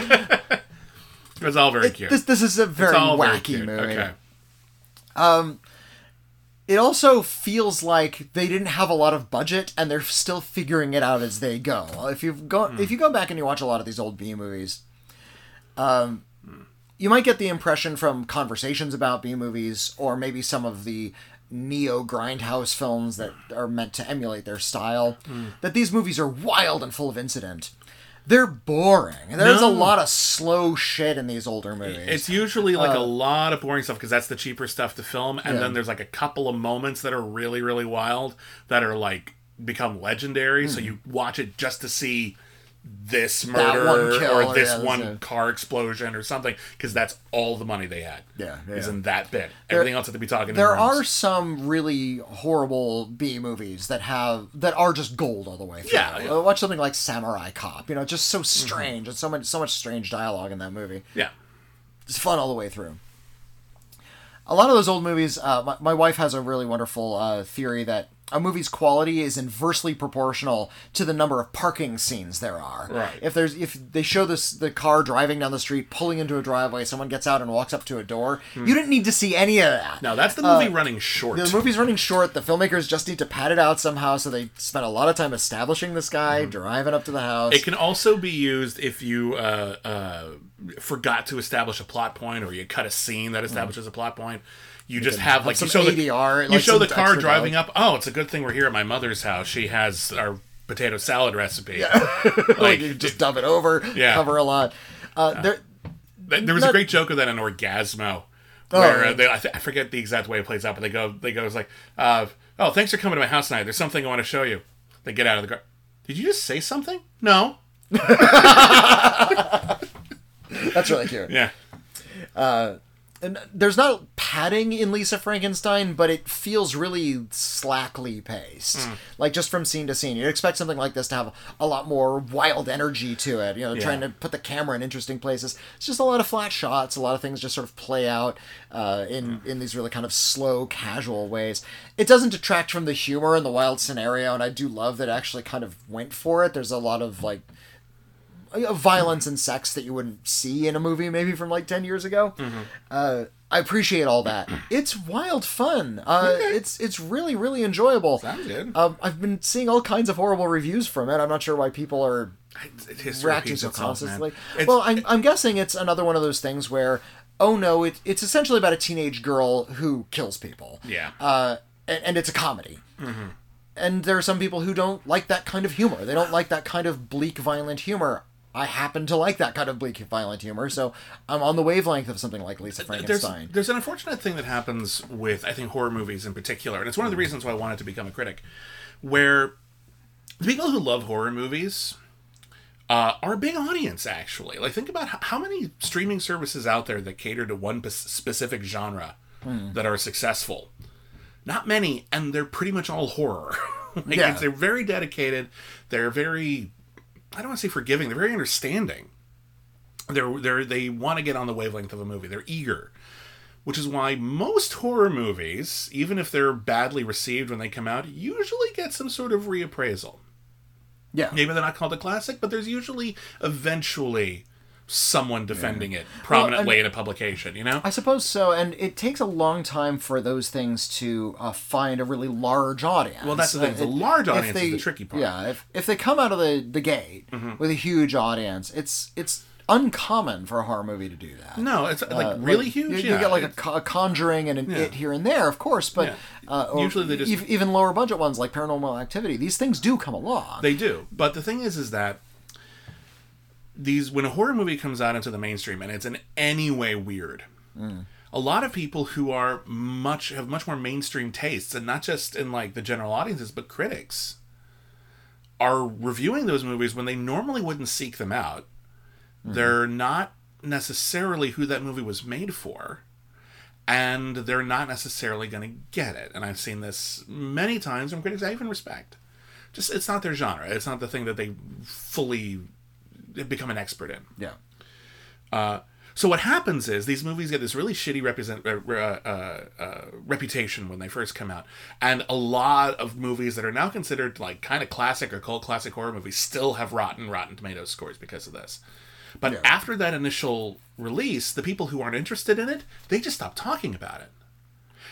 It's all very it, cute. This this is a very wacky very movie. Okay. Um, it also feels like they didn't have a lot of budget, and they're still figuring it out as they go. If you've gone, mm. if you go back and you watch a lot of these old B movies, um, mm. you might get the impression from conversations about B movies, or maybe some of the neo grindhouse films that are meant to emulate their style, mm. that these movies are wild and full of incident. They're boring. There's no. a lot of slow shit in these older movies. It's usually like uh, a lot of boring stuff because that's the cheaper stuff to film. And yeah. then there's like a couple of moments that are really, really wild that are like become legendary. Mm. So you watch it just to see this murder kill, or this yeah, one a... car explosion or something because that's all the money they had. Yeah. yeah. Is in that bit. There, Everything else that they'd be talking about. There are some really horrible B movies that have that are just gold all the way through. Yeah, yeah. Watch something like Samurai Cop. You know, just so strange. Mm-hmm. And so much so much strange dialogue in that movie. Yeah. It's fun all the way through. A lot of those old movies, uh, my, my wife has a really wonderful uh, theory that a movie's quality is inversely proportional to the number of parking scenes there are. Right. If there's if they show this the car driving down the street, pulling into a driveway, someone gets out and walks up to a door, hmm. you didn't need to see any of that. No, that's the movie uh, running short. The movie's running short. The filmmakers just need to pad it out somehow, so they spent a lot of time establishing this guy, mm-hmm. driving up to the house. It can also be used if you uh, uh, forgot to establish a plot point or you cut a scene that establishes mm-hmm. a plot point. You, you just have, have like, you show A D R, the, like you show the car driving dollars. up. Oh, it's a good thing we're here at my mother's house. She has our potato salad recipe. Yeah. like, like you just dump it over, yeah. cover a lot. Uh, uh, there, there was not, a great joke of that in Orgasmo, oh, where uh, they, I, th- I forget the exact way it plays out, but they go, they go, it's like, uh, oh, thanks for coming to my house tonight. There's something I want to show you. They get out of the car. Did you just say something? No. That's really cute. Yeah. Uh, And there's not padding in Lisa Frankenstein, but it feels really slackly paced. Mm. Like, just from scene to scene. You'd expect something like this to have a lot more wild energy to it. You know, yeah. trying to put the camera in interesting places. It's just a lot of flat shots. A lot of things just sort of play out uh, in, mm. in these really kind of slow, casual ways. It doesn't detract from the humor and the wild scenario, and I do love that it actually kind of went for it. There's a lot of, like, violence and sex that you wouldn't see in a movie maybe from like ten years ago. Mm-hmm. Uh, I appreciate all that. It's wild fun. Uh, okay. It's it's really, really enjoyable. Sounds good. Um, I've been seeing all kinds of horrible reviews from it. I'm not sure why people are History reacting so constantly. It's, well, I'm, I'm guessing it's another one of those things where, oh no, it, it's essentially about a teenage girl who kills people. Yeah. Uh, and, and it's a comedy. Mm-hmm. And there are some people who don't like that kind of humor. They don't like that kind of bleak, violent humor. I happen to like that kind of bleak, violent humor, so I'm on the wavelength of something like Lisa Frankenstein. There's, there's an unfortunate thing that happens with, I think, horror movies in particular, and it's one of the reasons why I wanted to become a critic, where the people who love horror movies uh, are a big audience, actually. Like, think about how many streaming services out there that cater to one specific genre mm. that are successful. not many, and they're pretty much all horror. Like, yeah. They're very dedicated. They're very, I don't want to say forgiving. They're very understanding. They're, they're, they want to get on the wavelength of a movie. They're eager. Which is why most horror movies, even if they're badly received when they come out, usually get some sort of reappraisal. Yeah. Maybe they're not called a classic, but there's usually eventually someone defending yeah. it prominently well, and, in a publication, you know? I suppose so, and it takes a long time for those things to uh, find a really large audience. Well, that's the thing. Uh, the it, large audience they, is the tricky part. Yeah, if, if they come out of the, the gate mm-hmm. with a huge audience, it's it's... uncommon for a horror movie to do that. No, it's like uh, really like, huge. You, you yeah. get like a, a Conjuring and an yeah. It here and there, of course, but yeah. uh, usually they just e- even lower budget ones like Paranormal Activity. These things do come along. They do, but the thing is, is that these when a horror movie comes out into the mainstream and it's in any way weird, mm. a lot of people who are much have much more mainstream tastes, and not just in like the general audiences, but critics are reviewing those movies when they normally wouldn't seek them out. They're not necessarily who that movie was made for, and they're not necessarily going to get it. And I've seen this many times from critics I even respect. Just, it's not their genre. It's not the thing that they fully become an expert in. Yeah. Uh, so what happens is these movies get this really shitty represent, uh, uh, uh, reputation when they first come out. And a lot of movies that are now considered like kind of classic or cult classic horror movies still have rotten, rotten Tomatoes scores because of this. But yeah. after that initial release, the people who aren't interested in it, they just stop talking about it.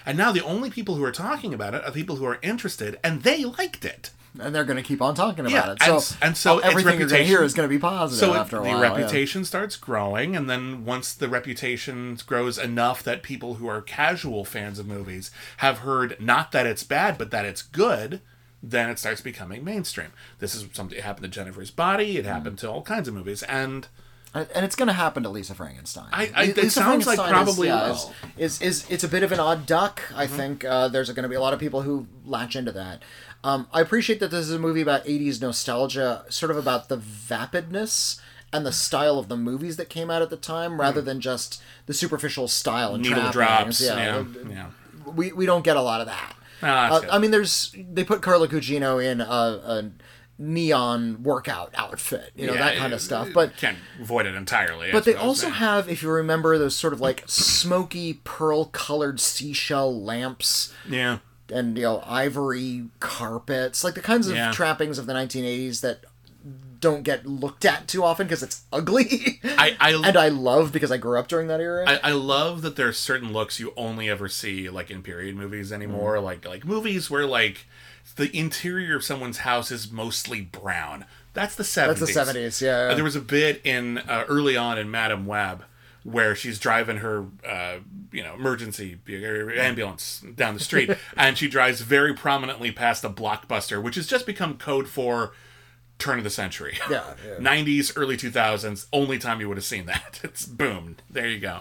And now the only people who are talking about it are people who are interested, and they liked it. And they're going to keep on talking about yeah. it. So, and, and so everything you're going to hear is going to be positive so after a the while. The reputation yeah. starts growing, and then once the reputation grows enough that people who are casual fans of movies have heard not that it's bad, but that it's good, then it starts becoming mainstream. This is something that happened to Jennifer's Body. It happened mm. to all kinds of movies, and... And it's going to happen to Lisa Frankenstein. I, I, Lisa it sounds Frankenstein like probably is, yeah, will. Is, is, is, it's a bit of an odd duck, I mm-hmm. think. Uh, there's going to be a lot of people who latch into that. Um, I appreciate that this is a movie about eighties nostalgia, sort of about the vapidness and the style of the movies that came out at the time, rather mm-hmm. than just the superficial style. And needle drops. Yeah, yeah, it, yeah. We, we don't get a lot of that. No, uh, I mean, there's they put Carla Gugino in a... a neon workout outfit, you know, yeah, that kind it, of stuff. But can't avoid it entirely. But they also saying. have, if you remember, those sort of like smoky pearl-colored seashell lamps. Yeah. And, you know, ivory carpets. Like the kinds of yeah. trappings of the nineteen eighties that don't get looked at too often because it's ugly. I, I And I love, because I grew up during that era. I, I love that there are certain looks you only ever see, like, in period movies anymore. Mm. Like Like movies where, like, the interior of someone's house is mostly brown. That's the seventies. That's the seventies, yeah. yeah. There was a bit in uh, early on in Madame Web where she's driving her, uh, you know, emergency ambulance down the street, and she drives very prominently past a Blockbuster, which has just become code for turn of the century. Yeah. yeah. nineties, early two thousands, only time you would have seen that. It's boom. There you go.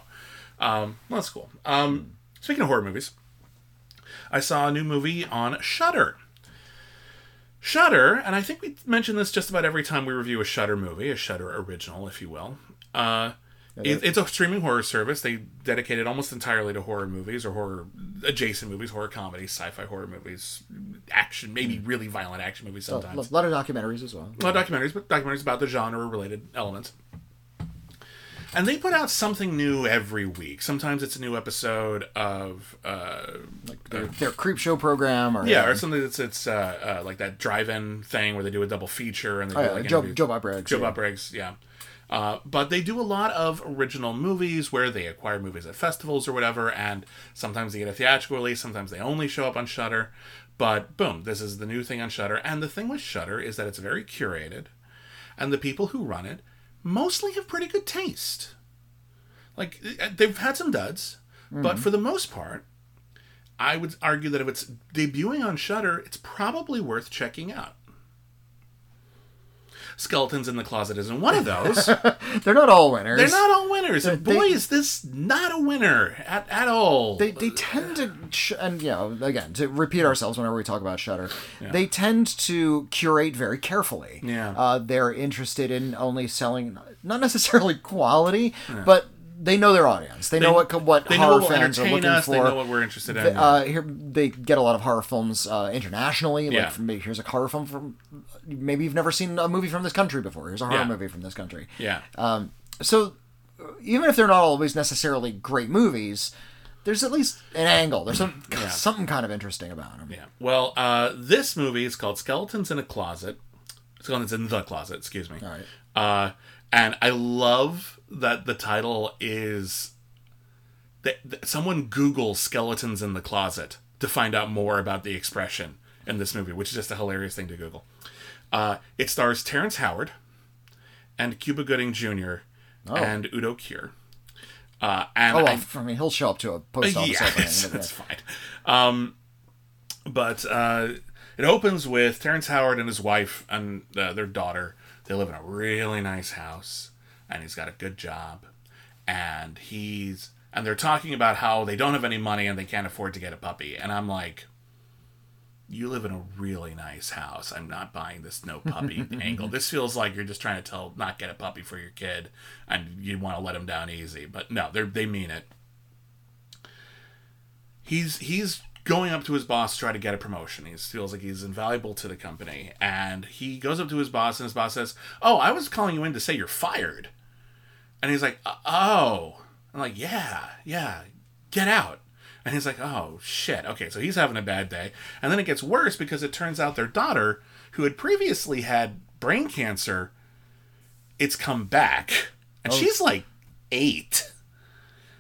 Um, well, that's cool. Um, speaking of horror movies, I saw a new movie on Shudder. Shudder, and I think we mention this just about every time we review a Shudder movie, a Shudder original, if you will. Uh, yeah, it, it's a streaming horror service. They dedicate it almost entirely to horror movies or horror adjacent movies, horror comedies, sci-fi horror movies, action, maybe really violent action movies sometimes. A lot of documentaries as well. A lot of documentaries, but documentaries about the genre-related elements. And they put out something new every week. Sometimes it's a new episode of uh, like their, their creep show program, or yeah, or something that's it's uh, uh, like that drive-in thing where they do a double feature and they oh, do yeah, like Joe, Joe Bob Briggs. Joe yeah. Bob Briggs, yeah. Uh, but they do a lot of original movies where they acquire movies at festivals or whatever, and sometimes they get a theatrical release. Sometimes they only show up on Shudder. But boom, this is the new thing on Shudder. And the thing with Shudder is that it's very curated, and the people who run it mostly have pretty good taste. Like, they've had some duds, mm-hmm. but for the most part, I would argue that if it's debuting on Shudder, it's probably worth checking out. Skeletons in the Closet isn't one of those. They're not all winners. They're not all winners. And boy, they, is this not a winner at, at all. They they tend to, sh- and you know, again, to repeat ourselves whenever we talk about Shudder, yeah. they tend to curate very carefully. Yeah. Uh, they're interested in only selling, not necessarily quality, yeah. but they know their audience. They, they know what what they horror know what fans are looking us, for. They know what we're interested in. Uh, here, they get a lot of horror films uh, internationally. Like yeah. from, here's a horror film from maybe you've never seen a movie from this country before. Here's a horror yeah. movie from this country. Yeah. Um, so even if they're not always necessarily great movies, there's at least an angle. There's some, yeah. something kind of interesting about them. Yeah. Well, uh, this movie is called Skeletons in a Closet. Skeletons in the Closet, excuse me. All right. Uh, and I love that the title is... That, that someone Google Skeletons in the Closet to find out more about the expression in this movie, which is just a hilarious thing to Google. Uh, it stars Terrence Howard and Cuba Gooding Junior Oh. and Udo Kier. Uh, and oh, well, I, I mean, he'll show up to a post office. Yeah, that's, that's fine. Um, but uh, it opens with Terrence Howard and his wife and uh, their daughter. They live in a really nice house, and he's got a good job. And he's and they're talking about how they don't have any money and they can't afford to get a puppy. And I'm like, you live in a really nice house. I'm not buying this no puppy angle. This feels like you're just trying to tell not get a puppy for your kid and you want to let him down easy. But no, they they mean it. He's he's going up to his boss to try to get a promotion. He feels like he's invaluable to the company. And he goes up to his boss and his boss says, oh, I was calling you in to say you're fired. And he's like, oh. I'm like, yeah, yeah, get out. And he's like, oh, shit. Okay, so he's having a bad day. And then it gets worse because it turns out their daughter, who had previously had brain cancer, it's come back. And oh. she's like eight.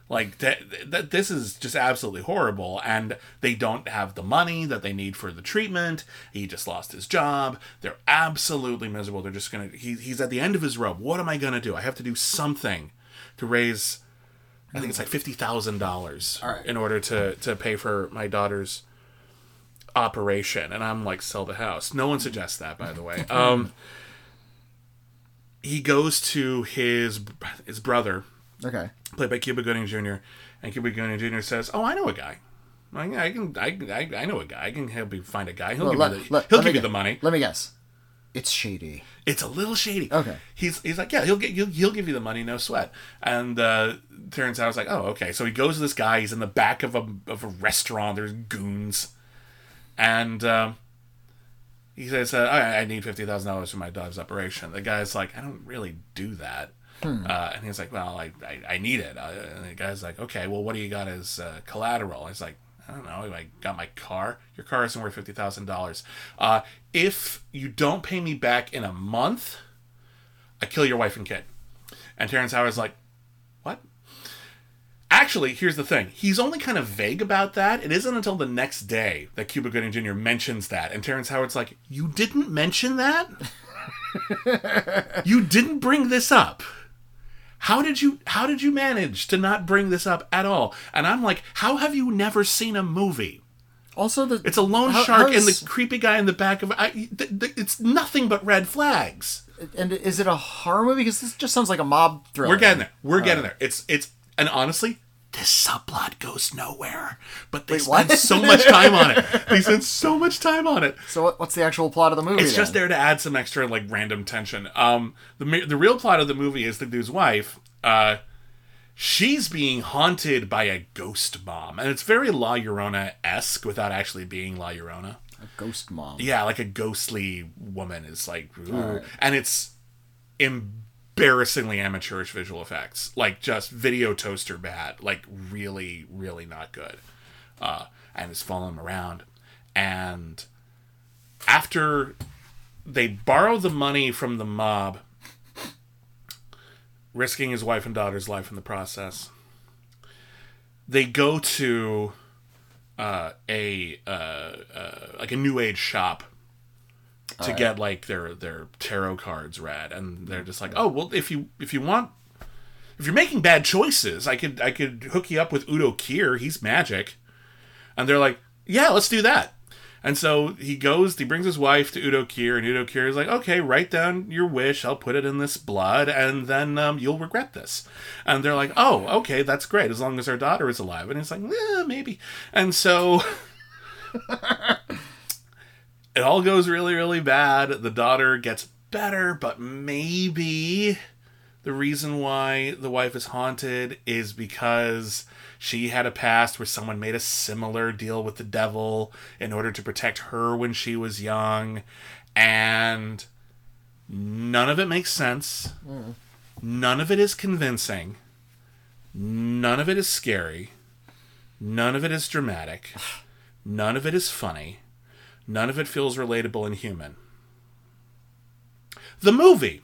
Like, that, that, this is just absolutely horrible. And they don't have the money that they need for the treatment. He just lost his job. They're absolutely miserable. They're just going to... He, he's at the end of his rope. What am I going to do? I have to do something to raise... I think it's like fifty thousand dollars right. in order to, to pay for my daughter's operation. And I'm like, sell the house. No one suggests that, by the way. Um, he goes to his his brother, okay, played by Cuba Gooding Junior And Cuba Gooding Junior says, oh, I know a guy. I can, I can, I, I know a guy. I can help you find a guy. He'll well, give, let, you, the, let, he'll let give you the money. Let me guess. It's shady. It's a little shady. Okay. He's he's like, yeah, he'll get he'll, he'll give you the money, no sweat. And uh, Terrence Howard's like, oh, okay. So he goes to this guy. He's in the back of a of a restaurant. There's goons, and um, he says, uh, I, I need fifty thousand dollars for my daughter's operation. The guy's like, I don't really do that. Hmm. Uh, and he's like, well, I I, I need it. Uh, and the guy's like, okay, well, what do you got as uh, collateral? And he's like, I don't know, I got my car. Your car isn't worth fifty thousand dollars. Uh, if you don't pay me back in a month, I kill your wife and kid. And Terrence Howard's like, what? Actually, here's the thing. He's only kind of vague about that. It isn't until the next day that Cuba Gooding Junior mentions that. And Terrence Howard's like, you didn't mention that? You didn't bring this up. How did you how did you manage to not bring this up at all? And I'm like, how have you never seen a movie? Also, the it's a lone how, shark how is, and the creepy guy in the back of I, th- th- it's nothing but red flags. And is it a horror movie? Because this just sounds like a mob thriller. We're getting there. We're all getting right. there. It's it's and honestly, this subplot goes nowhere. But they Wait, spend what? so much time on it. They spend so much time on it. So what's the actual plot of the movie? It's then? just there to add some extra like random tension. Um, the the real plot of the movie is the dude's wife. Uh, she's being haunted by a ghost mom, and it's very La Llorona-esque without actually being La Llorona. A ghost mom. Yeah, like a ghostly woman is like, right. and it's embarrassing. Embarrassingly amateurish visual effects, like just video toaster bad, like really, really not good. Uh, and it's following him around. And after they borrow the money from the mob, risking his wife and daughter's life in the process, they go to uh, a uh, uh, like a new age shop. To right. get like their, their tarot cards read, and they're just like, oh well, if you if you want, if you're making bad choices, I could I could hook you up with Udo Kier. He's magic, and they're like, yeah, let's do that. And so he goes, he brings his wife to Udo Kier, and Udo Kier is like, okay, write down your wish. I'll put it in this blood, and then um, you'll regret this. And they're like, oh, okay, that's great, as long as our daughter is alive. And he's like, eh, maybe. And so. It all goes really, really bad. The daughter gets better, but maybe the reason why the wife is haunted is because she had a past where someone made a similar deal with the devil in order to protect her when she was young. And none of it makes sense. Mm. None of it is convincing. None of it is scary. None of it is dramatic. None of it is funny. None of it feels relatable and human. The movie.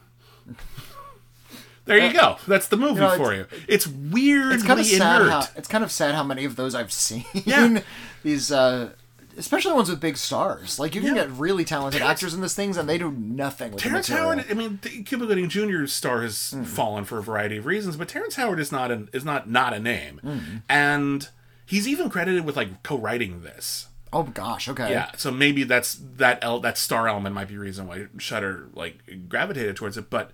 There you go. That's the movie you know, for you. It's weirdly it's kind of sad inert. How, it's kind of sad how many of those I've seen. Yeah. These, uh, especially ones with big stars. Like, you can yeah. get really talented Terrence, actors in these things, and they do nothing with Terrence the material. Howard, I mean, Cuba Gooding Junior's star has mm. fallen for a variety of reasons, but Terrence Howard is not an, is not, not a name. Mm. And he's even credited with, like, co-writing this. Oh, gosh, okay. Yeah, so maybe that's that el- that star element might be the reason why Shudder, like, gravitated towards it, but...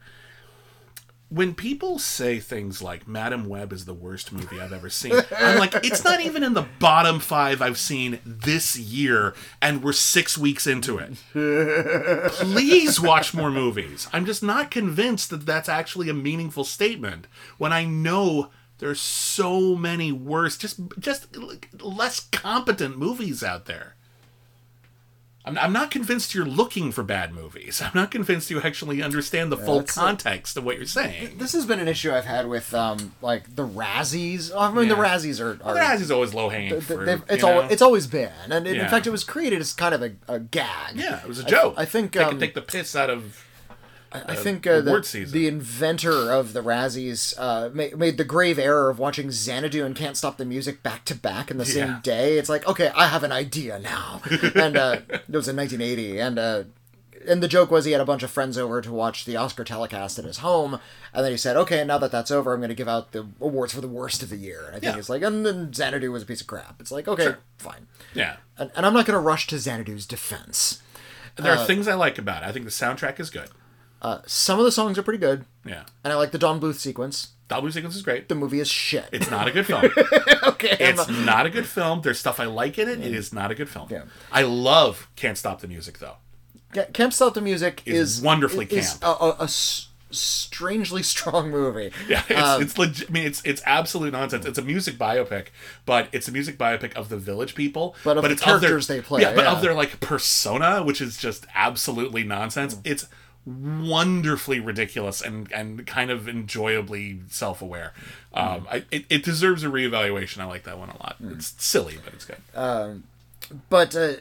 When people say things like, Madame Web is the worst movie I've ever seen, I'm like, it's not even in the bottom five I've seen this year, and we're six weeks into it. Please watch more movies. I'm just not convinced that that's actually a meaningful statement, when I know there's so many worse, just just less competent movies out there. I'm, I'm not convinced you're looking for bad movies. I'm not convinced you actually understand the yeah, full context like, of what you're saying. This has been an issue I've had with, um, like, the Razzies. I mean, yeah. the Razzies are... are well, the Razzies are always low-hanging fruit. It's, al- it's always been. And it, yeah. in fact, it was created as kind of a, a gag. Yeah, it was a joke. I, I think... Um, they could take the piss out of... I think uh, the, the inventor of the Razzies uh, made, made the grave error of watching Xanadu and Can't Stop the Music back to back in the same yeah. day. It's like, okay, I have an idea now. And uh, it was in nineteen eighty. And uh, and the joke was he had a bunch of friends over to watch the Oscar telecast at his home. And then he said, okay, now that that's over, I'm going to give out the awards for the worst of the year. And I think yeah. it's like, and then Xanadu was a piece of crap. It's like, okay, sure. fine. Yeah. And, and I'm not going to rush to Xanadu's defense. There uh, are things I like about it. I think the soundtrack is good. Uh, some of the songs are pretty good. Yeah. And I like the Don Bluth sequence. Don Bluth sequence is great. The movie is shit. It's not a good film. Okay. It's not... not a good film. There's stuff I like in it. Mm. It is not a good film. Yeah. I love Can't Stop the Music, though. Yeah, Can't Stop the Music is... is wonderfully is camp. Is a, a, a s- strangely strong movie. Yeah. It's, um, it's legit. I mean, it's it's absolute nonsense. It's a music biopic, but it's a music biopic of the Village People. But of but the it's characters of their, they play. Yeah, but yeah. of their, like, persona, which is just absolutely nonsense. Mm. It's... wonderfully ridiculous and, and kind of enjoyably self-aware. Um, mm. I, it, it deserves a reevaluation. I like that one a lot. Mm. It's silly, but it's good. Um, but uh,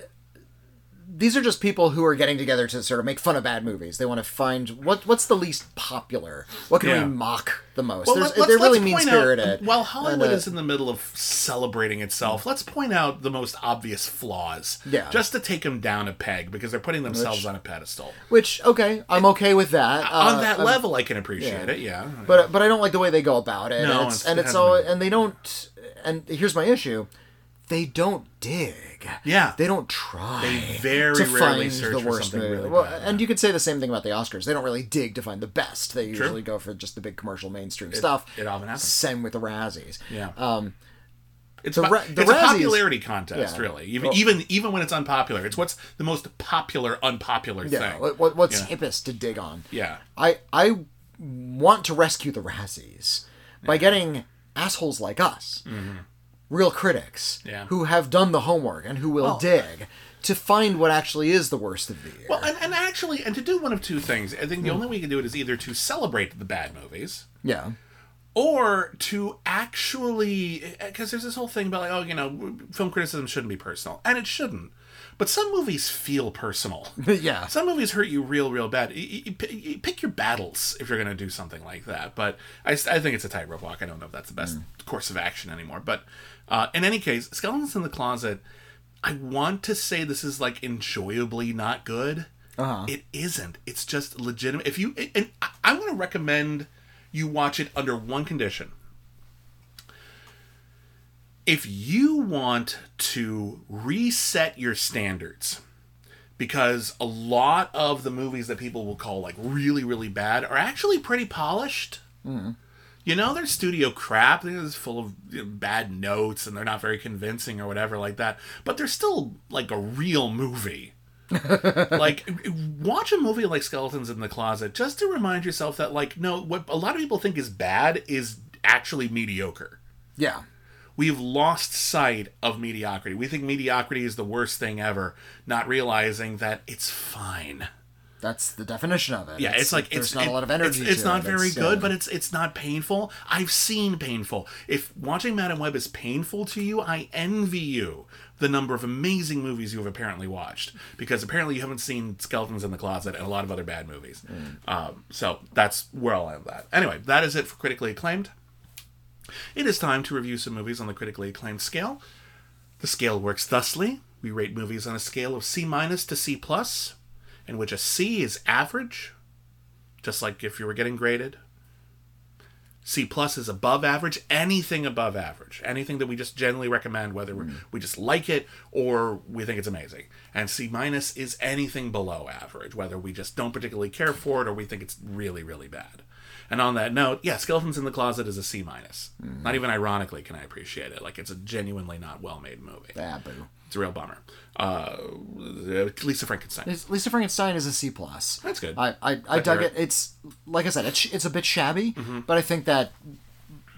these are just people who are getting together to sort of make fun of bad movies. They want to find what what's the least popular. What can yeah. we mock the most? Well, let's, they're let's, really mean-spirited. While Hollywood and, uh, is in the middle of celebrating itself, let's point out the most obvious flaws. Yeah. Just to take them down a peg, because they're putting themselves which, on a pedestal. Which, okay, I'm and, okay with that. Uh, on that I'm, level, I can appreciate yeah. it, yeah. But but I don't like the way they go about it. No, and it's, it's, and, it's all, and they don't... And here's my issue. They don't dig. Yeah. They don't try. They very to rarely find search the worst for something really well, bad. And you could say the same thing about the Oscars. They don't really dig to find the best. They usually True. go for just the big commercial mainstream it, stuff. It often happens. Same with the Razzies. Yeah. Um, it's the, about, the it's Razzies, a popularity contest, yeah. really. Even, well, even even when it's unpopular. It's what's the most popular, unpopular yeah, thing. What, what's yeah. hippest to dig on. Yeah. I, I want to rescue the Razzies by yeah. getting assholes like us. Mm-hmm. Real critics yeah. who have done the homework and who will well, dig to find what actually is the worst of the year. Well, and, and actually, and to do one of two things. I think the mm. only way you can do it is either to celebrate the bad movies. Yeah. Or to actually... Because there's this whole thing about, like, oh, you know, film criticism shouldn't be personal. And it shouldn't. But some movies feel personal. yeah. Some movies hurt you real, real bad. You, you, you pick your battles if you're going to do something like that. But I, I think it's a tightrope walk. I don't know if that's the best mm. course of action anymore. But... Uh, in any case, Skeletons in the Closet, I want to say this is, like, enjoyably not good. Uh-huh. It isn't. It's just legitimate. If you, and I want to recommend you watch it under one condition. If you want to reset your standards, because a lot of the movies that people will call, like, really, really bad are actually pretty polished. Mm-hmm. You know, they're studio crap. They're just full of, you know, bad notes, and they're not very convincing or whatever like that. But they're still, like, a real movie. Like, watch a movie like Skeletons in the Closet just to remind yourself that, like, no, what a lot of people think is bad is actually mediocre. Yeah. We've lost sight of mediocrity. We think mediocrity is the worst thing ever, not realizing that it's fine. That's the definition of it. Yeah, it's, it's like... There's it's, not it, a lot of energy It's, it's not it. very it's, good, yeah. but it's it's not painful. I've seen painful. If watching Madame Web is painful to you, I envy you the number of amazing movies you have apparently watched. Because apparently you haven't seen Skeletons in the Closet and a lot of other bad movies. Mm. Um, so that's where I'll end that. Anyway, that is it for Critically Acclaimed. It is time to review some movies on the critically acclaimed scale. The scale works thusly. We rate movies on a scale of C minus to C plus, in which a C is average, just like if you were getting graded. C plus is above average, anything above average, anything that we just generally recommend, whether mm. we just like it or we think it's amazing. And C minus is anything below average, whether we just don't particularly care for it or we think it's really, really bad. And on that note, yeah, Skeletons in the Closet is a C minus. Mm. Not even ironically can I appreciate it. Like, it's a genuinely not well-made movie. Yeah, boo. It's a real bummer. Uh, Lisa Frankenstein. Lisa Frankenstein is a C plus. That's good. I I, I dug it. It's, like I said, it's it's a bit shabby, mm-hmm. but I think that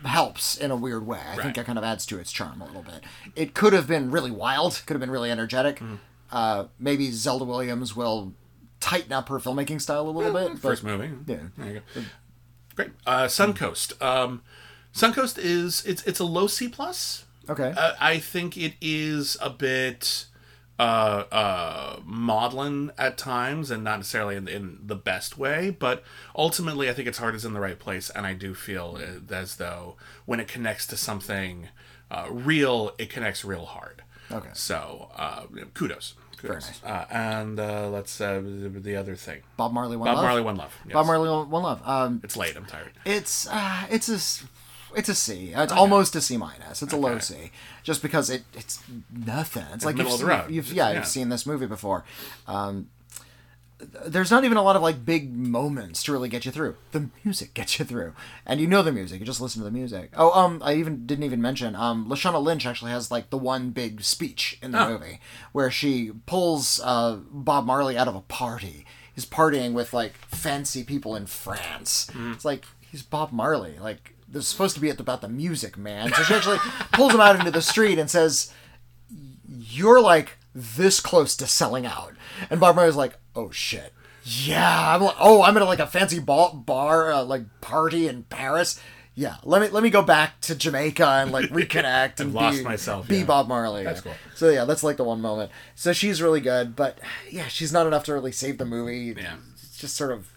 helps in a weird way. I right. think that kind of adds to its charm a little bit. It could have been really wild. Could have been really energetic. Mm. Uh, maybe Zelda Williams will tighten up her filmmaking style a little well, bit. First but, movie. Yeah. There you go. Great. Uh, Suncoast. Um, Suncoast is it's it's a low C plus. Okay. Uh, I think it is a bit uh, uh, maudlin at times, and not necessarily in, in the best way. But ultimately, I think its heart is in the right place, and I do feel as though when it connects to something uh, real, it connects real hard. Okay. So uh, kudos. Very nice. Uh, and uh, let's uh, the other thing. Bob Marley, One Bob Love. Bob Marley, One Love. Yes. Bob Marley, One Love. Um, it's late. I'm tired. It's uh, it's a it's a C. It's okay. Almost a C minus. It's a okay. low C, just because it it's nothing. It's, it's like middle you've, of the road. You've, yeah, yeah, you've seen this movie before. Um, there's not even a lot of like big moments to really get you through. The music gets you through, and you know the music. You just listen to the music. Oh, um, I even didn't even mention um, Lashana Lynch actually has like the one big speech in the oh. movie where she pulls uh, Bob Marley out of a party. He's partying with like fancy people in France. Mm. It's like, he's Bob Marley. Like, this is supposed to be about the music, man. So she actually pulls him out into the street and says, "You're like this close to selling out." And Bob Marley's like, "Oh shit, yeah, I'm like, oh, I'm at like a fancy ball, bar, uh, like party in Paris. Yeah, let me let me go back to Jamaica and like reconnect and lost be, myself. Be yeah. Bob Marley. That's cool. So yeah, that's like the one moment. So she's really good, but yeah, she's not enough to really save the movie. Yeah, it's just sort of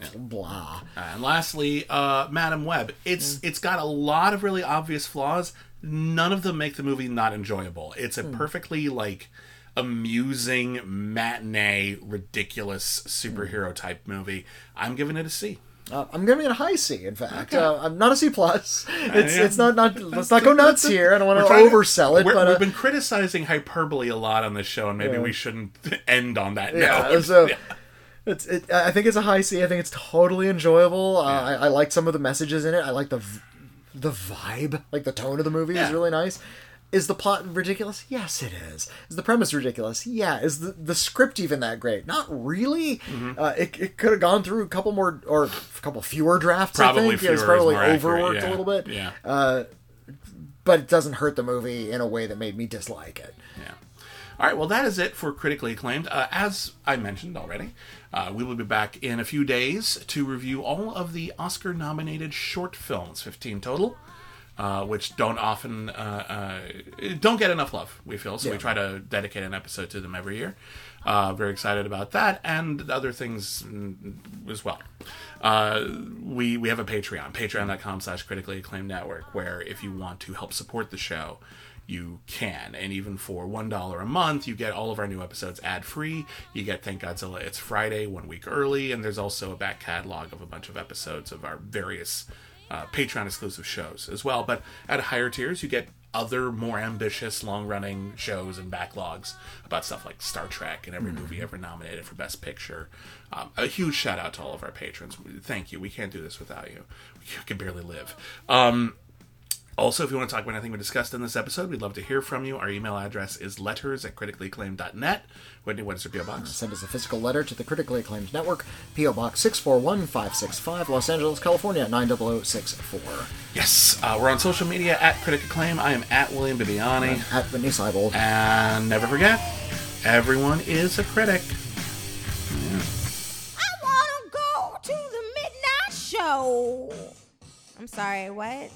yeah. blah. Uh, and lastly, uh, Madame Web. It's mm. it's got a lot of really obvious flaws. None of them make the movie not enjoyable. It's a mm. perfectly like. amusing matinee ridiculous superhero type movie. I'm giving it a C. Uh, I'm giving it a high C. In fact, okay. uh, I'm not a C plus. It's it's not not let's not go nuts here. I don't want to oversell it. But, uh, we've been criticizing hyperbole a lot on this show, and maybe yeah. we shouldn't end on that. Yeah. Note. So yeah. it's it. I think it's a high C. I think it's totally enjoyable. Uh, yeah. I, I like some of the messages in it. I like the the vibe, like the tone of the movie yeah. is really nice. Is the plot ridiculous? Yes, it is. Is the premise ridiculous? Yeah. Is the, the script even that great? Not really. Mm-hmm. Uh, it it could have gone through a couple more or a couple fewer drafts. Probably I think. Fewer. Yeah, it's probably overworked accurate, yeah. a little bit. Yeah. Uh, but it doesn't hurt the movie in a way that made me dislike it. Yeah. All right. Well, that is it for Critically Acclaimed. Uh, as I mentioned already, uh, we will be back in a few days to review all of the Oscar-nominated short films, fifteen total. Uh, which don't often uh, uh, don't get enough love, we feel. So yeah. we try to dedicate an episode to them every year. Uh, very excited about that and other things as well. Uh, we we have a Patreon, patreon dot com slash critically acclaimed network, where if you want to help support the show, you can. And even for one dollar a month, you get all of our new episodes ad-free. You get Thank Godzilla It's Friday one week early, and there's also a back catalog of a bunch of episodes of our various Uh, Patreon-exclusive shows as well. But at higher tiers, you get other more ambitious, long-running shows and backlogs about stuff like Star Trek and every mm. movie ever nominated for Best Picture. Um, a huge shout-out to all of our patrons. Thank you. We can't do this without you. We can barely live. Um... Also, if you want to talk about anything we discussed in this episode, we'd love to hear from you. Our email address is letters at critically acclaimed dot net. Whitney, what is your P O box? Send us a physical letter to the Critically Acclaimed Network, P O Box six four one five six five, Los Angeles, California, nine zero zero six four. Yes, uh, we're on social media at Critic Acclaim. I am at William Bibiani. I'm at Whitney Seibold. And never forget, everyone is a critic. Yeah. I want to go to the midnight show. I'm sorry, what?